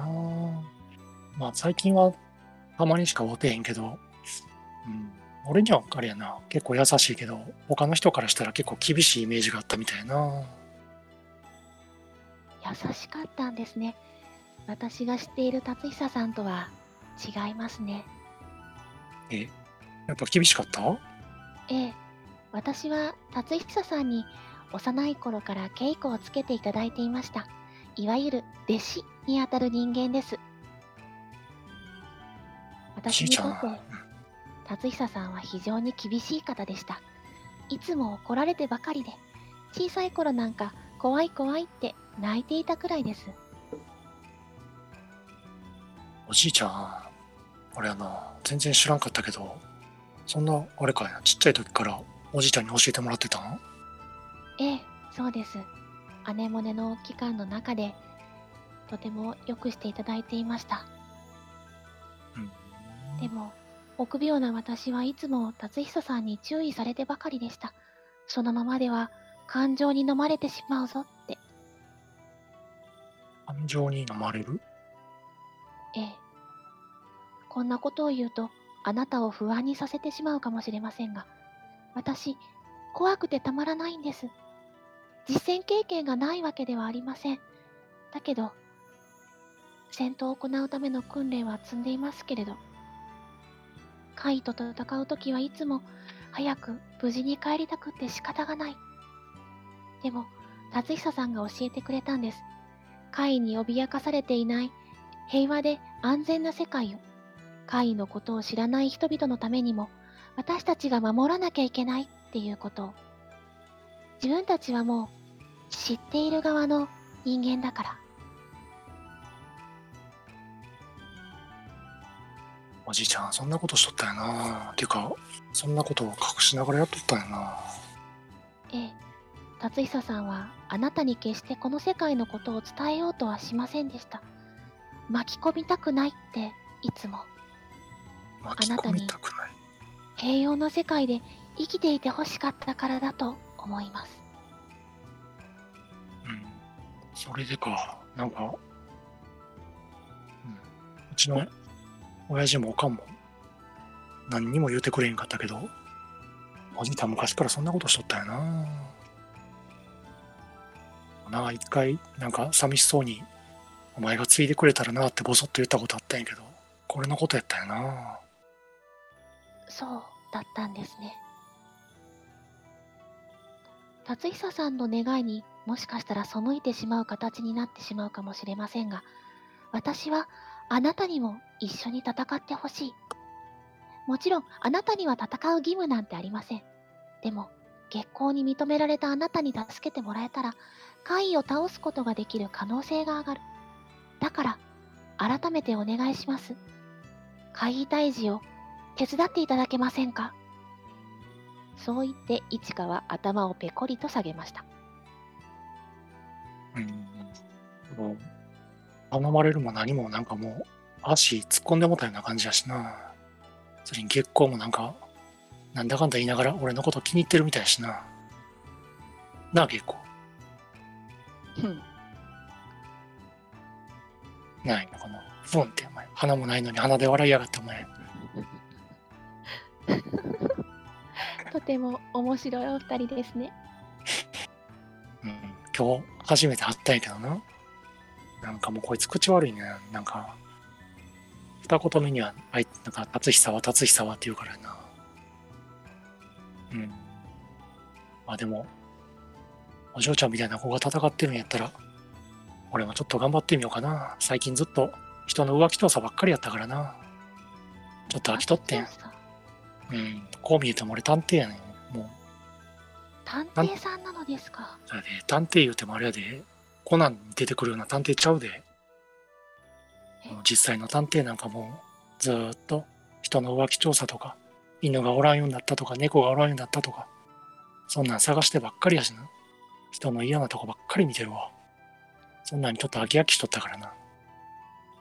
まあ最近はたまにしか会うてへんけど、うん、俺にはあれやな、結構優しいけど他の人からしたら結構厳しいイメージがあったみたいな。優しかったんですね。私が知っている達久さんとは違いますね。え、やっぱ厳しかった？ええ、私は達久さんに幼い頃から稽古をつけていただいていました。いわゆる弟子にあたる人間です。私にとって達久さんは非常に厳しい方でした。いつも怒られてばかりで、小さい頃なんか怖い怖いって泣いていたくらいです。おじいちゃん、俺全然知らんかったけど、そんなあれかいな、ちっちゃい時からおじいちゃんに教えてもらってたの？ええ、そうです。姉もねの期間の中でとてもよくしていただいていました。でも臆病な私はいつも達久さんに注意されてばかりでした。そのままでは感情に飲まれてしまうぞって。感情に飲まれる？ええ。こんなことを言うとあなたを不安にさせてしまうかもしれませんが、私怖くてたまらないんです。実践経験がないわけではありません。だけど戦闘を行うための訓練は積んでいますけれど、怪と戦うときはいつも早く無事に帰りたくて仕方がない。でも達久さんが教えてくれたんです。怪に脅かされていない平和で安全な世界を、怪のことを知らない人々のためにも私たちが守らなきゃいけないっていうことを。自分たちはもう知っている側の人間だから。おじいちゃんそんなことしとったよな。ていうかそんなことを隠しながらやっとったよな。ええ、達久さんはあなたに決してこの世界のことを伝えようとはしませんでした。巻き込みたくないっていつも。巻き込みたくない。あなたに平穏な世界で生きていてほしかったからだと思います。うん、それでか。なんか、うちの親父もおかんも何にも言うてくれへんかったけど、おじいちゃん昔からそんなことしとったよな。なあ、一回なんか寂しそうにお前が継いでくれたらなってボソッと言ったことあったんやけど、これのことやったよな。そうだったんですね。達久さんの願いにもしかしたら背いてしまう形になってしまうかもしれませんが、私はあなたにも一緒に戦ってほしい。もちろんあなたには戦う義務なんてありません。でも月光に認められたあなたに助けてもらえたら、怪異を倒すことができる可能性が上がる。だから改めてお願いします。怪異退治を手伝っていただけませんか？そう言っていちかは頭をペコリと下げました。もう頼まれるも何もなんかもう足突っ込んでもたような感じだしな。それに月光もなんかなんだかんだ言いながら俺のこと気に入ってるみたいしな。なあ月光。ないのかな。ボンってお前鼻もないのに鼻で笑いやがってお前とても面白いお二人ですね、うん、今日初めて会ったんやけどな、なんかもうこいつ口悪いね、なんか二言目にはあいなんか達久は達久はって言うからな、うん、まあでもお嬢ちゃんみたいな子が戦ってるんやったら俺もちょっと頑張ってみようかな。最近ずっと人の浮気とさばっかりやったからな、ちょっと飽きとってん。うん、こう見えても俺探偵やねん。もう探偵さんなのですか。それで探偵言うてもあれやで、コナンに出てくるような探偵ちゃうで。実際の探偵なんかもうずっと人の浮気調査とか、犬がおらんようになったとか猫がおらんようになったとか、そんなん探してばっかりやしな、人の嫌なとこばっかり見てるわ。そんなにちょっと飽き飽きしとったからな。っ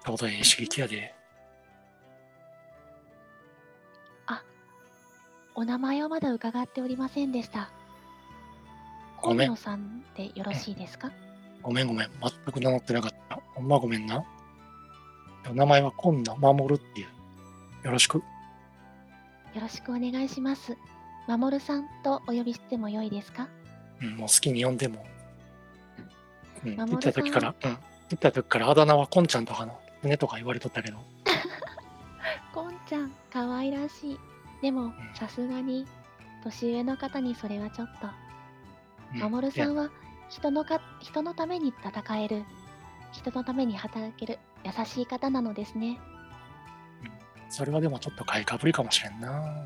てことで刺激やで。あ、お名前をまだ伺っておりませんでした。ごめん。コンノさんでよろしいですか？ごめんごめん。全く名乗ってなかった。ほんまごめんな。名前はコンノ守るっていう。よろしく。よろしくお願いします。守さんとお呼びしてもよいですか？うん、もう好きに呼んでも。うん、行った時から、うん、行った時からあだ名はコンちゃんとかのねとか言われとったけどコンちゃん可愛らしい。でもさすがに年上の方にそれはちょっと、うん、守さんは人のために戦える、人のために働ける優しい方なのですね、うん、それはでもちょっと買いかぶりかもしれんな。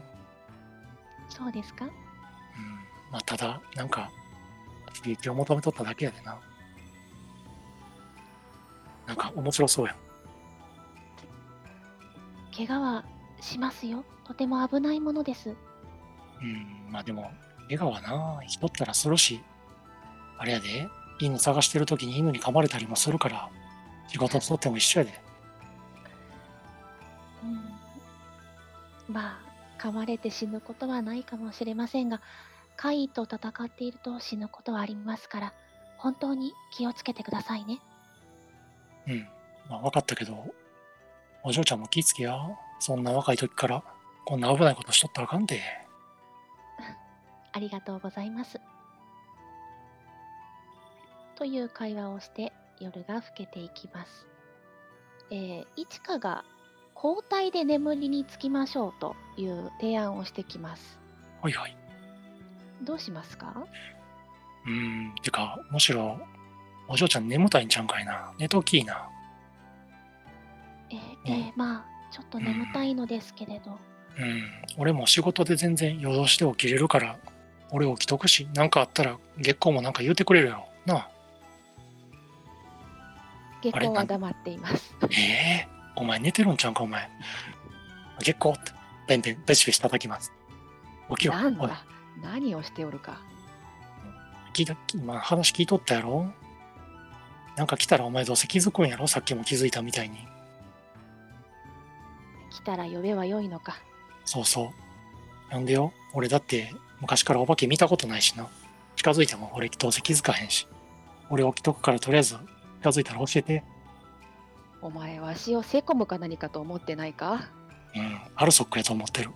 そうですか、うん、まあただなんか刺激を求めとっただけやでな。なんか面白そうやん。怪我はしますよ。とても危ないものです。うん、まあでも怪我はな、生きとったらするし、あれやで、犬探してるときに犬に噛まれたりもするから、仕事とっても一緒やで。うん、まあ噛まれて死ぬことはないかもしれませんが、怪異と戦っていると死ぬことはありますから、本当に気をつけてくださいね。うん、まあ分かったけど、お嬢ちゃんも気ぃつけや。そんな若い時からこんな危ないことしとったらあかんで。ありがとうございます。という会話をして夜が更けていきます。いちかが交代で眠りにつきましょうという提案をしてきます。はいはい。どうしますか？てかむしろ。お嬢ちゃん眠たいんちゃうんかいな。寝ときいな。まあちょっと眠たいのですけれど、うん、うん、俺も仕事で全然夜通して起きれるから、俺起きとくし、なんかあったら月光もなんか言うてくれるよな。月光は黙っています。お前寝てるんちゃうんかお前。月光ってペンペンペシペシ叩きます。起きろ。なんだ、何をしておるか。まあ、話聞いとったやろ。なんか来たらお前どうせ気づくんやろ。さっきも気づいたみたいに。来たら呼べはよいのか。そうそう、呼んでよ。俺だって昔からお化け見たことないしな。近づいても俺どうせ気づかへんし。俺起きとくから、とりあえず近づいたら教えて。お前わしをセコムか何かと思ってないか。うん、アルソックやと思ってる。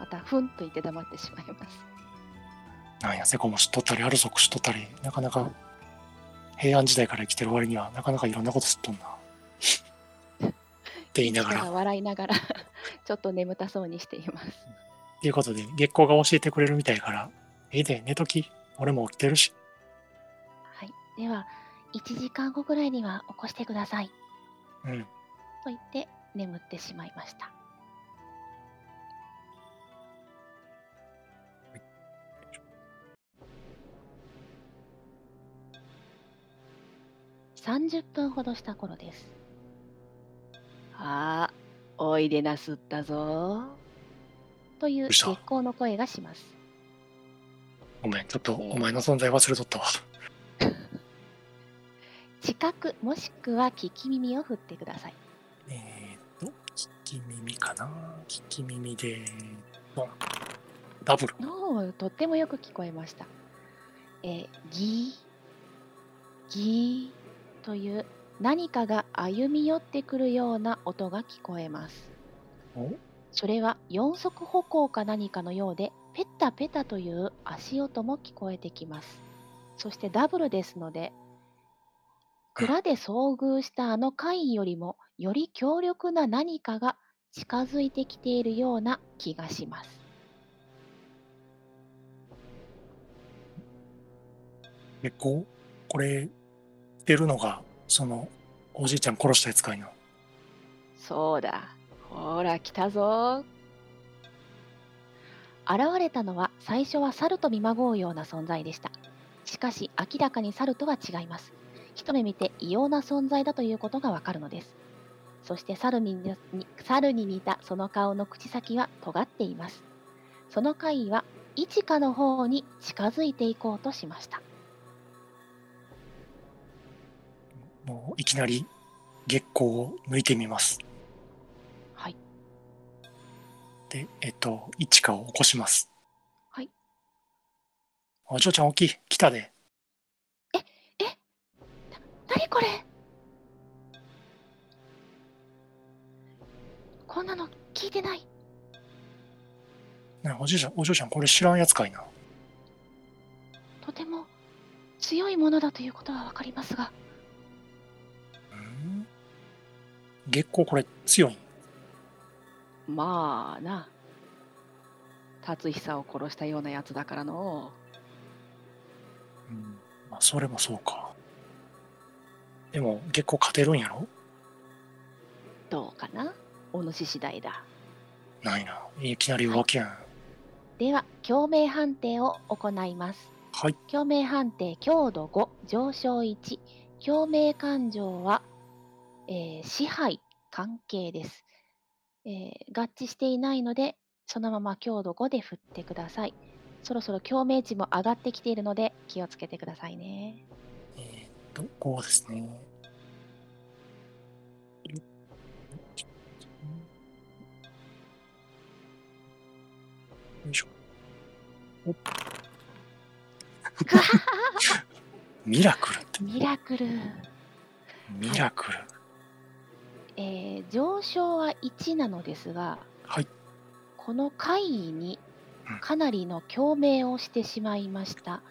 またふんと言って黙ってしまいます。なんや、セコム知っとったりアルソック知っとったり、なかなか平安時代から生きてる割にはなかなかいろんなこと知っとんなって言いながら笑いながらちょっと眠たそうにしています。ということで月光が教えてくれるみたいから、で寝とき。俺も起きてるし。はい、では1時間後ぐらいには起こしてください、うん、と言って眠ってしまいました。30分ほどした頃です。ああ、おいでなすったぞという月光の声がします。ごめん、ちょっとお前の存在忘れとったわ。近くもしくは聞き耳を振ってください。聞き耳かな。聞き耳でダブル。とってもよく聞こえました。ギーギーという何かが歩み寄ってくるような音が聞こえます。それは四足歩行か何かのようで、ペタペタという足音も聞こえてきます。そしてダブルですので、蔵で遭遇したあのカインよりもより強力な何かが近づいてきているような気がします。結構これ出るのがそのおじいちゃん殺したやつかいな。そうだ、ほら来たぞ。現れたのは最初は猿と見まごうような存在でした。しかし明らかに猿とは違います。一目見て異様な存在だということがわかるのです。そして猿に似たその顔の口先は尖っています。その怪異は一花の方に近づいていこうとしました。もういきなり月光を抜いてみます。はい。で、一花を起こします。はい。お嬢ちゃん大きい。来たで。何これ？こんなの聞いてない。お嬢ちゃんこれ知らんやつかいな。とても強いものだということはわかりますが。月光これ強いん？まあな、辰久を殺したようなやつだからの。うん、まあそれもそうか。でも月光勝てるんやろ？どうかな、お主次第だ。ないな、いきなり浮気やん。はい、では共鳴判定を行います。はい。共鳴判定強度5上昇1。共鳴感情は支配関係です、合致していないのでそのまま強度5で振ってください。そろそろ共鳴値も上がってきているので気をつけてくださいね。5ですね。よいしょ。ミラクル。上昇は1なのですが、はい、この怪異にかなりの共鳴をしてしまいました。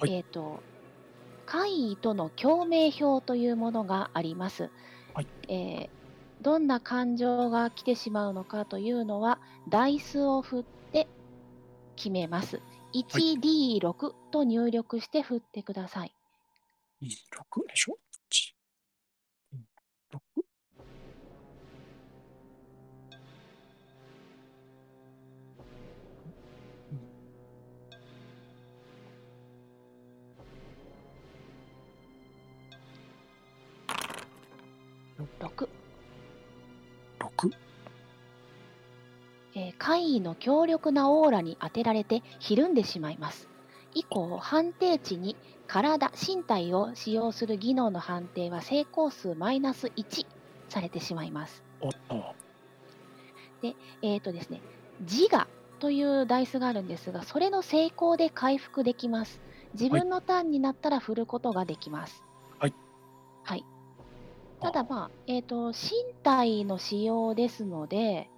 はい、怪異との共鳴表というものがあります。はい、どんな感情が来てしまうのかというのはダイスを振って決めます。1D6 と入力して振ってください。はい、6でしょ。6、怪異の強力なオーラに当てられてひるんでしまいます。以降判定値に身体を使用する技能の判定は成功数マイナス1されてしまいます。おっと。で、ですね、自我というダイスがあるんですが、それの成功で回復できます。自分のターンになったら振ることができます。はい、はい。ただ、まあ身体の使用ですので、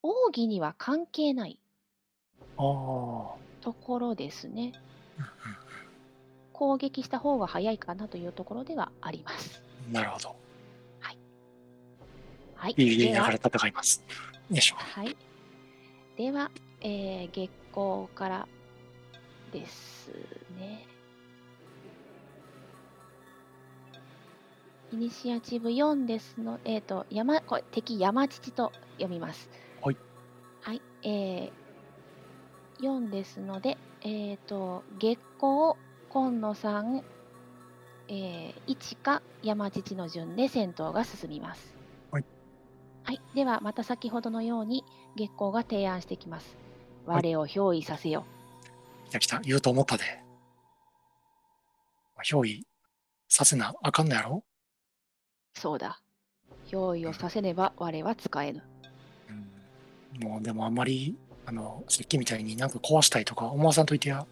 奥義には関係ないところですね。攻撃した方が早いかなというところではあります。なるほど。はい。はい。ビリビリながら戦います。よいしょ。はい。では、月光からですね。イニシアチブ4ですの、敵山父と読みます。はい。はい、4ですので、月光、紺野さん、一か山父の順で戦闘が進みます。はい。はい、では、また先ほどのように月光が提案してきます。我を憑依させよ。はい、来た、言うと思ったで。憑依させなあかんのやろ？そうだ。憑依をさせねば我は使えぬ。もうでもあんまりさっきみたいになんか壊したいとか思わさんといてや。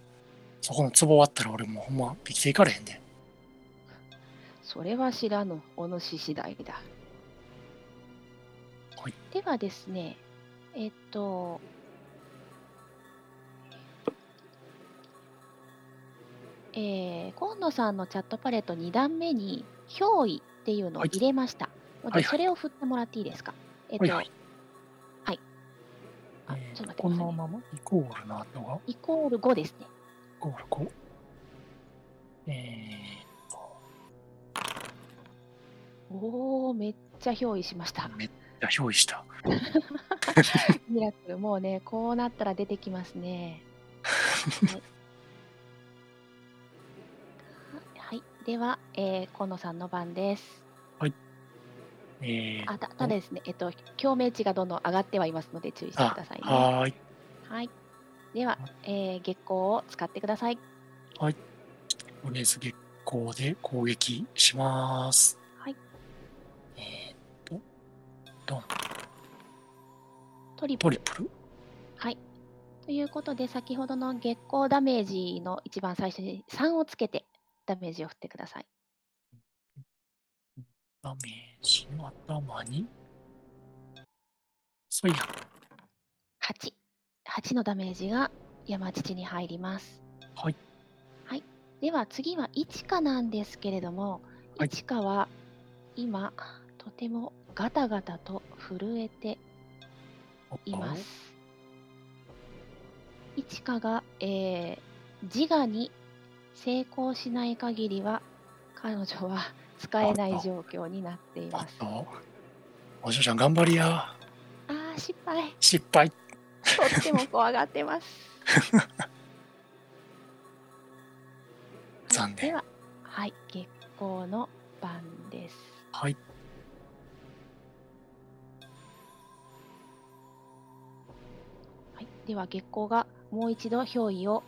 そこの壺終わったら俺もうほんま生きていかれへんで。それは知らぬお主次第だ。はい、ではですね、今野さんのチャットパレット2段目に憑依っていうのを入れました。はい、でそれを振ってもらっていいですか。はい。あ、ちょっと待ってくださいね。このままイコールの後がイコール5ですね。イコール5。おお、めっちゃ憑依しました。めっちゃ憑依した。ミラクル、もうね、こうなったら出てきますね。はいでは、河野さんの番です。はい。ただですね、共鳴値がどんどん上がってはいますので注意してくださいね。はい。はい。では、月光を使ってください。はい。とりあえず月光で攻撃します。はい。ドン。トリプル。はい。ということで、先ほどの月光ダメージの一番最初に3をつけて。ダメージを振ってください。ダメージの頭にそういや8のダメージが山父に入ります。はい、はい、では次はイチカなんですけれども、イチカは今とてもガタガタと震えています。イチカが、自我に成功しない限りは彼女は使えない状況になっています。お嬢ちゃん頑張りや。失敗。とっても怖がってます。残念。では、はい、月光の番です。はい。はい、では月光がもう一度憑依を。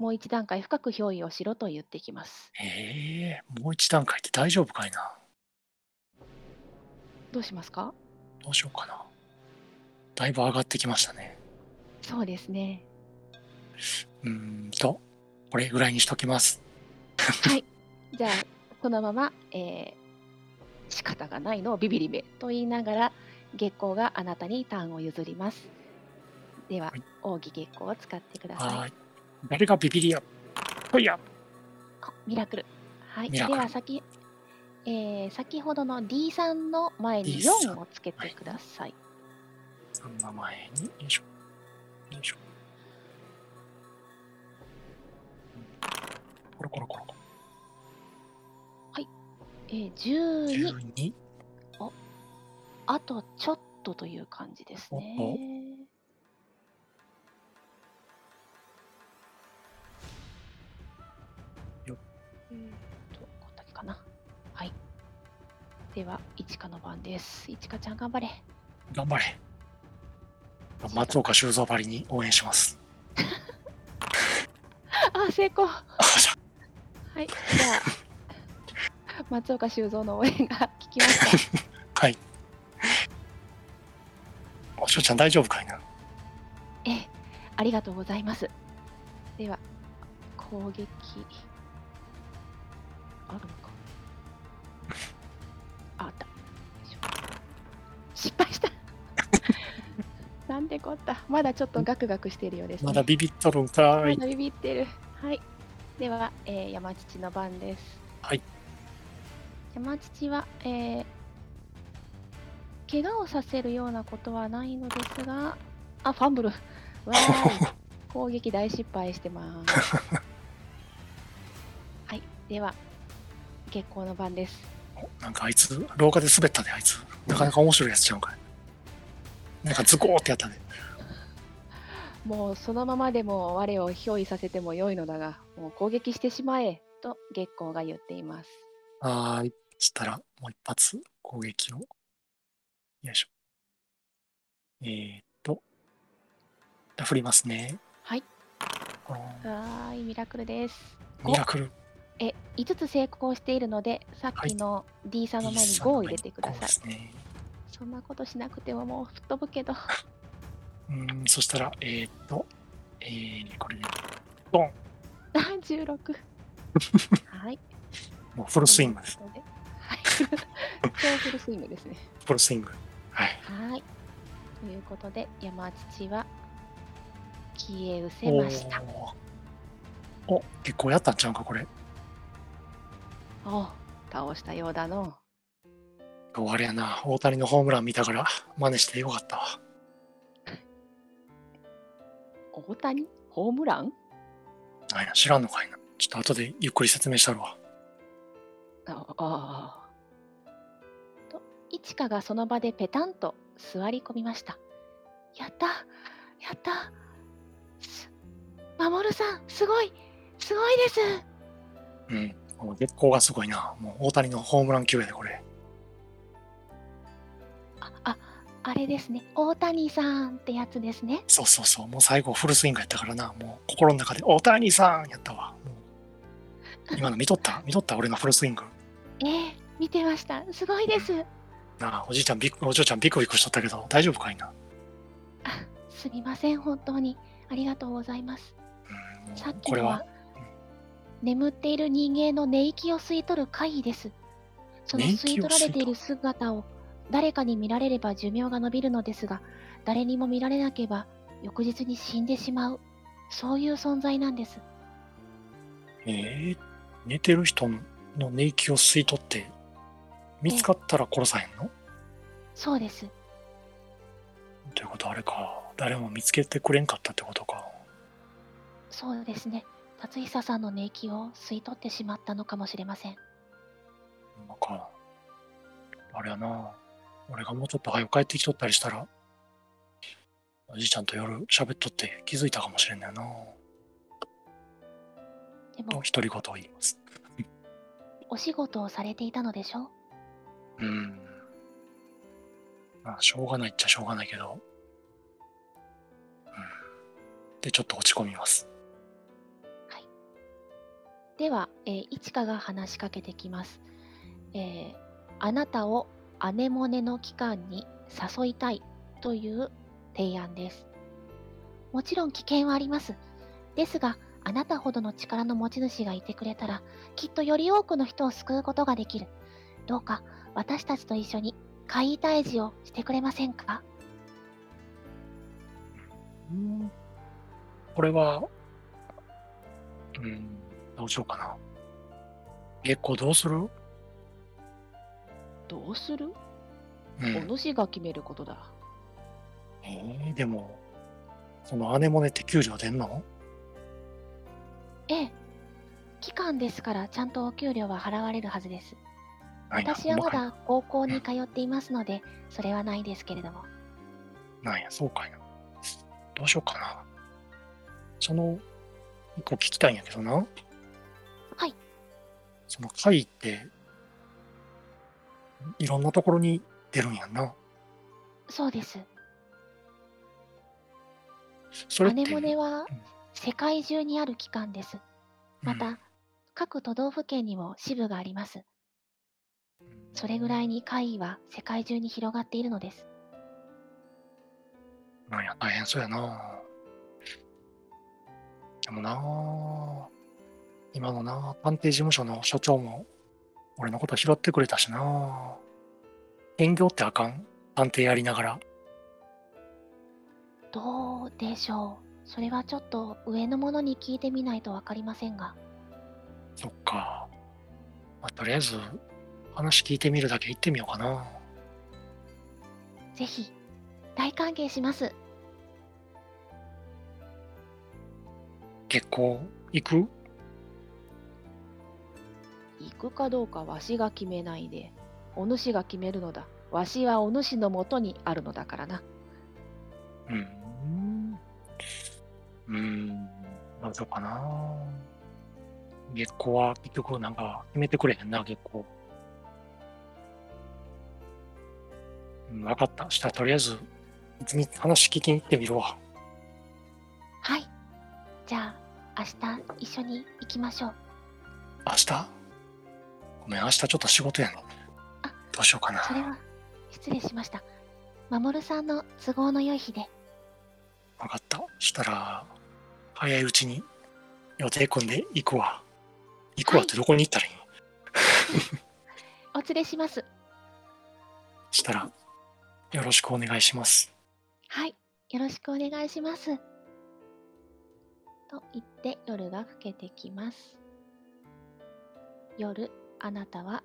もう一段階深く憑依をしろと言ってきます。もう一段階って大丈夫かいな。どうしますか？どうしようかな。だいぶ上がってきましたね。そうですね。これぐらいにしときます。はい。じゃあこのまま、仕方がないのをビビり目と言いながら月光があなたにターンを譲ります。では、はい、奥義月光を使ってください。はい。誰がビビリやほいやミラクル。はい、では先ほどの D さんの前に4をつけてください。3の前に、よいしょ。よいしょ。コロコロコロコロ。はい。12。お、あとちょっとという感じですね。こんだけかな。はい。では、いちかの番です。いちかちゃん、頑張れ。松岡修造ばりに応援します。成功。はい。じゃあ、松岡修造の応援が聞きました。はい。お嬢ちゃん、大丈夫かいな。ありがとうございます。では、攻撃。あるのか。あった。失敗した。なんでこった。まだちょっとガクガクしてるようです、ね。まだビビっとるんかい。まだビビってる。はい。では、山父の番です。はい。山父は、怪我をさせるようなことはないのですが、ファンブル。わーい。攻撃大失敗してます。はい。では。月光の番です。なんかあいつ廊下で滑ったね。あいつなかなか面白いやつちゃうんかい。なんかズコーってやったね。もうそのままでも我を憑依させてもよいのだが、もう攻撃してしまえと月光が言っています。はい。したらもう一発攻撃を、よいしょ。振りますね。はい。はい。ミラクルです。ミラクル。5つ成功しているので、さっきの D さんの前に5を入れてください。はいね、そんなことしなくてももう吹っ飛ぶけど。そしたら、これで、ドン16はいもうフルスイングですねはいフルスイングですねフルスイングはい、はいということで山土は消え失せました。 お結構やったんちゃうかこれ。お倒したようだの。あれやな、大谷のホームラン見たから真似してよかったわ。大谷ホームランなんや知らんのかいな。ちょっと後でゆっくり説明したるわ。あと一花がその場でペタンと座り込みました。やったやった、守さんすごいすごいです。うんもう月光がすごいな。もう大谷のホームラン級やでこれ。あれですね、大谷さんってやつですね。そうそうそう、もう最後フルスイングやったからな、もう心の中で大谷さんやったわ。もう今の見とった見とった俺のフルスイング。見てました、すごいです、うん、なあおじいちゃんお嬢ちゃんビクビクしとったけど大丈夫かいな。すみません本当にありがとうございます。うんさっきのは、うん、眠っている人間の寝息を吸い取る怪異です。その吸い取られている姿を誰かに見られれば寿命が延びるのですが、誰にも見られなければ翌日に死んでしまう、そういう存在なんです。寝てる人の寝息を吸い取って見つかったら殺さへんの？そうです。ということはあれか、誰も見つけてくれんかったってことか。そうですね、辰久さんの寝息を吸い取ってしまったのかもしれません。なんかあれやな、俺がもうちょっと早く帰ってきとったりしたらおじいちゃんと夜喋っとって気づいたかもしれんよな。でも独り言を言います。お仕事をされていたのでしょう。まあしょうがないっちゃしょうがないけど、でちょっと落ち込みます。はい。では、一花が話しかけてきます。あなたをアネモネの期間に誘いたいという提案です。もちろん危険はあります。ですが、あなたほどの力の持ち主がいてくれたら、きっとより多くの人を救うことができる。どうか私たちと一緒に怪異退治をしてくれませんか？これは、どうしようかな。結構どうする？どうする？お主が決めることだ。でもそのアネモネって給料出んの？期間ですからちゃんとお給料は払われるはずです。私はまだ高校に通っていますので、それはないですけれども。なんやそうかいな。どうしようかな。その一個聞きたいんやけどな。はい。その会っていろんなところに出るんやんな。そうです。それってアネモネは世界中にある機関です。また、各都道府県にも支部があります。それぐらいに怪異は世界中に広がっているのです。なんや大変そうやな。でもな、今のな探偵事務所の所長も俺のこと拾ってくれたしな。兼業ってあかん？探偵やりながら。どうでしょう。それはちょっと上の者に聞いてみないとわかりませんが。そっか。まあ、とりあえず話聞いてみるだけ行ってみようかな。ぜひ大歓迎します。結構行く？行くかどうかわしが決めないで、お主が決めるのだ。わしはお主のもとにあるのだからな。なぜかな。月光は結局なんか決めてくれへんな、月光。わかった。したらとりあえず話聞きに行ってみるわ。はい。じゃあ明日一緒に行きましょう。明日？明日ちょっと仕事やね。どうしようかな。それは失礼しました。守さんの都合の良い日で。分かった。したら早いうちに予定組んで行くわ。行くわってどこに行ったらいいの、はい、お連れします。したら、よろしくお願いします。はい、よろしくお願いします。と言って夜が更けてきます。夜、あなたは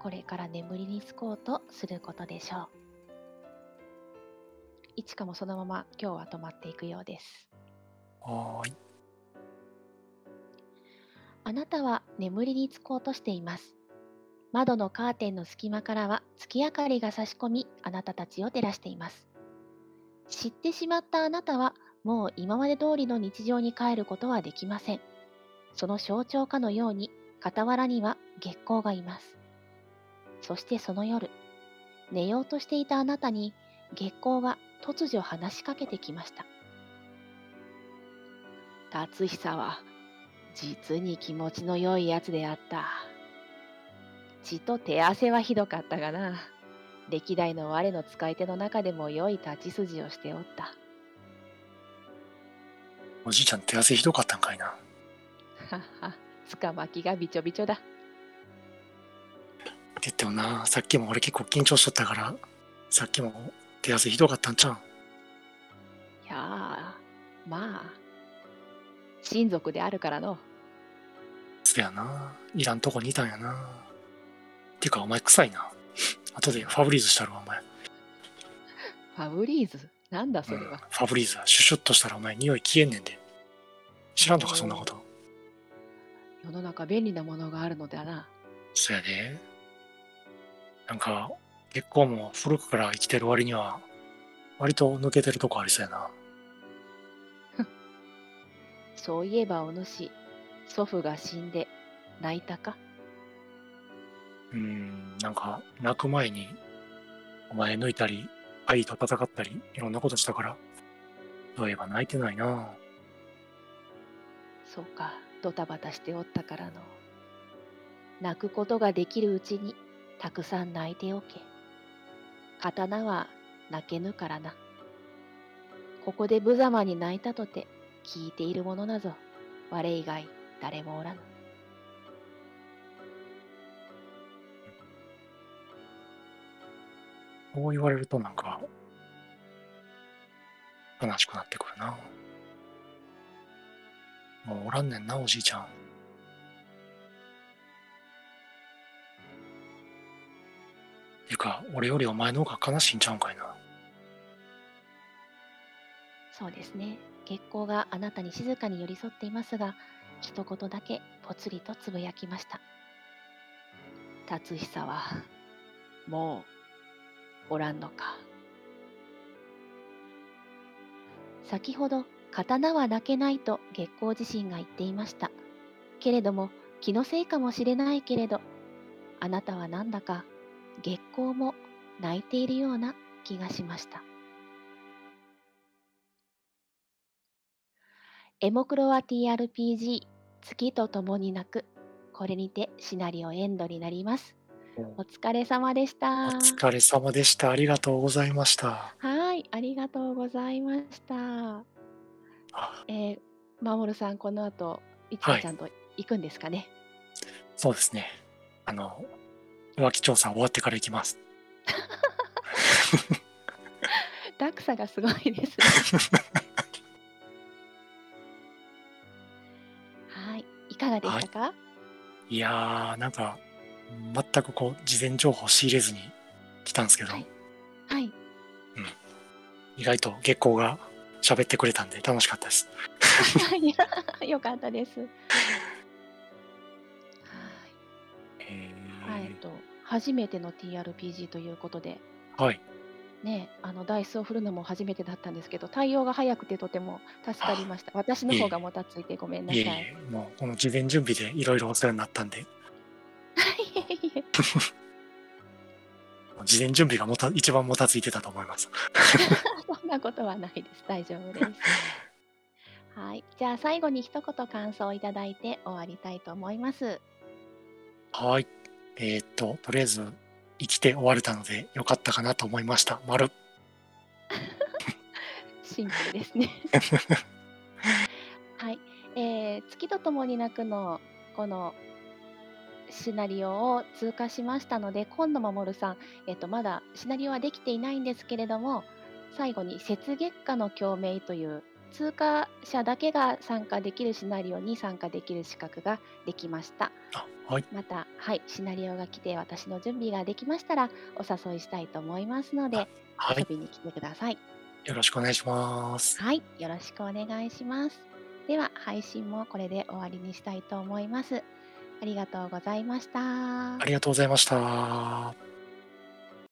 これから眠りにつこうとすることでしょう。いちかもそのまま今日は泊まっていくようです。はーい。あなたは眠りにつこうとしています。窓のカーテンの隙間からは月明かりが差し込み、あなたたちを照らしています。知ってしまったあなたは、もう今まで通りの日常に帰ることはできません。その象徴かのように、傍らには月光がいます。そしてその夜、寝ようとしていたあなたに、月光が突如話しかけてきました。達久は、実に気持ちの良いやつであった。血と手汗はひどかったがな。歴代の我の使い手の中でも良い立ち筋をしておった。おじいちゃん手汗ひどかったんかいな。はは、つかまきがびちょびちょだ。って言ってもな、さっきも俺結構緊張しとったから、さっきも手汗ひどかったんちゃう。いやー、まあ、親族であるからの。そやな、いらんとこにいたんやな。てかお前臭いな。後でファブリーズしたろお前。ファブリーズなんだそれは、うん、ファブリーズシュシュッとしたらお前匂い消えんねんで。知らんとかそんなこと。世の中便利なものがあるのだな。そやで。なんか結構もう古くから生きてる割には割と抜けてるとこありそうやな。そういえばお主、祖父が死んで泣いたか。なんか泣く前にお前抜いたり愛と戦ったりいろんなことしたから、そういえば泣いてないな。そうか、ドタバタしておったからの。泣くことができるうちにたくさん泣いておけ。刀は泣けぬからな。ここで無様に泣いたとて聞いているものなぞ我以外誰もおらぬ。こう言われるとなんか悲しくなってくるな。もうおらんねんなおじいちゃん。てか俺よりお前の方が悲しいんちゃうんかいな。そうですね。月光があなたに静かに寄り添っていますが、一言だけぽつりとつぶやきました。達久はもうおらんのか。先ほど刀は泣けないと月光自身が言っていましたけれども、気のせいかもしれないけれど、あなたはなんだか月光も泣いているような気がしました。エモクロは TRPG 月とともに泣く、これにてシナリオエンドになります。お疲れ様でした。お疲れ様でした。ありがとうございました。はい、ありがとうございました。マモルさん、この後いちかちゃんと行くんですかね。はい、そうですね。浮気調査終わってから行きます。落差がすごいですね。はい、いかがでしたか。はい、いやー、なんか。全くこう事前情報を仕入れずに来たんですけど、はい、はい、うん、意外と月光が喋ってくれたんで楽しかったです。いや、よかったです。はい、初めての TRPG ということで、はい、ね、ダイスを振るのも初めてだったんですけど、対応が早くてとても助かりました。私の方がもたついてごめんなさい。もうこの事前準備でいろいろお世話になったんで。事前準備が一番もたついてたと思います。そんなことはないです。大丈夫です。はい、じゃあ最後に一言感想をいただいて終わりたいと思います。はい、とりあえず生きて終われたので良かったかなと思いました。丸。シンプルですね。はい、月と共に泣くのこのシナリオを通過しましたので、今野守さん、まだシナリオはできていないんですけれども、最後に雪月花の共鳴という通過者だけが参加できるシナリオに参加できる資格ができました。はい、また、はい、シナリオが来て私の準備ができましたらお誘いしたいと思いますので、はい、遊びに来てください。よろしくお願いします。はい、よろしくお願いします。では配信もこれで終わりにしたいと思います。ありがとうございました。ありがとうございました。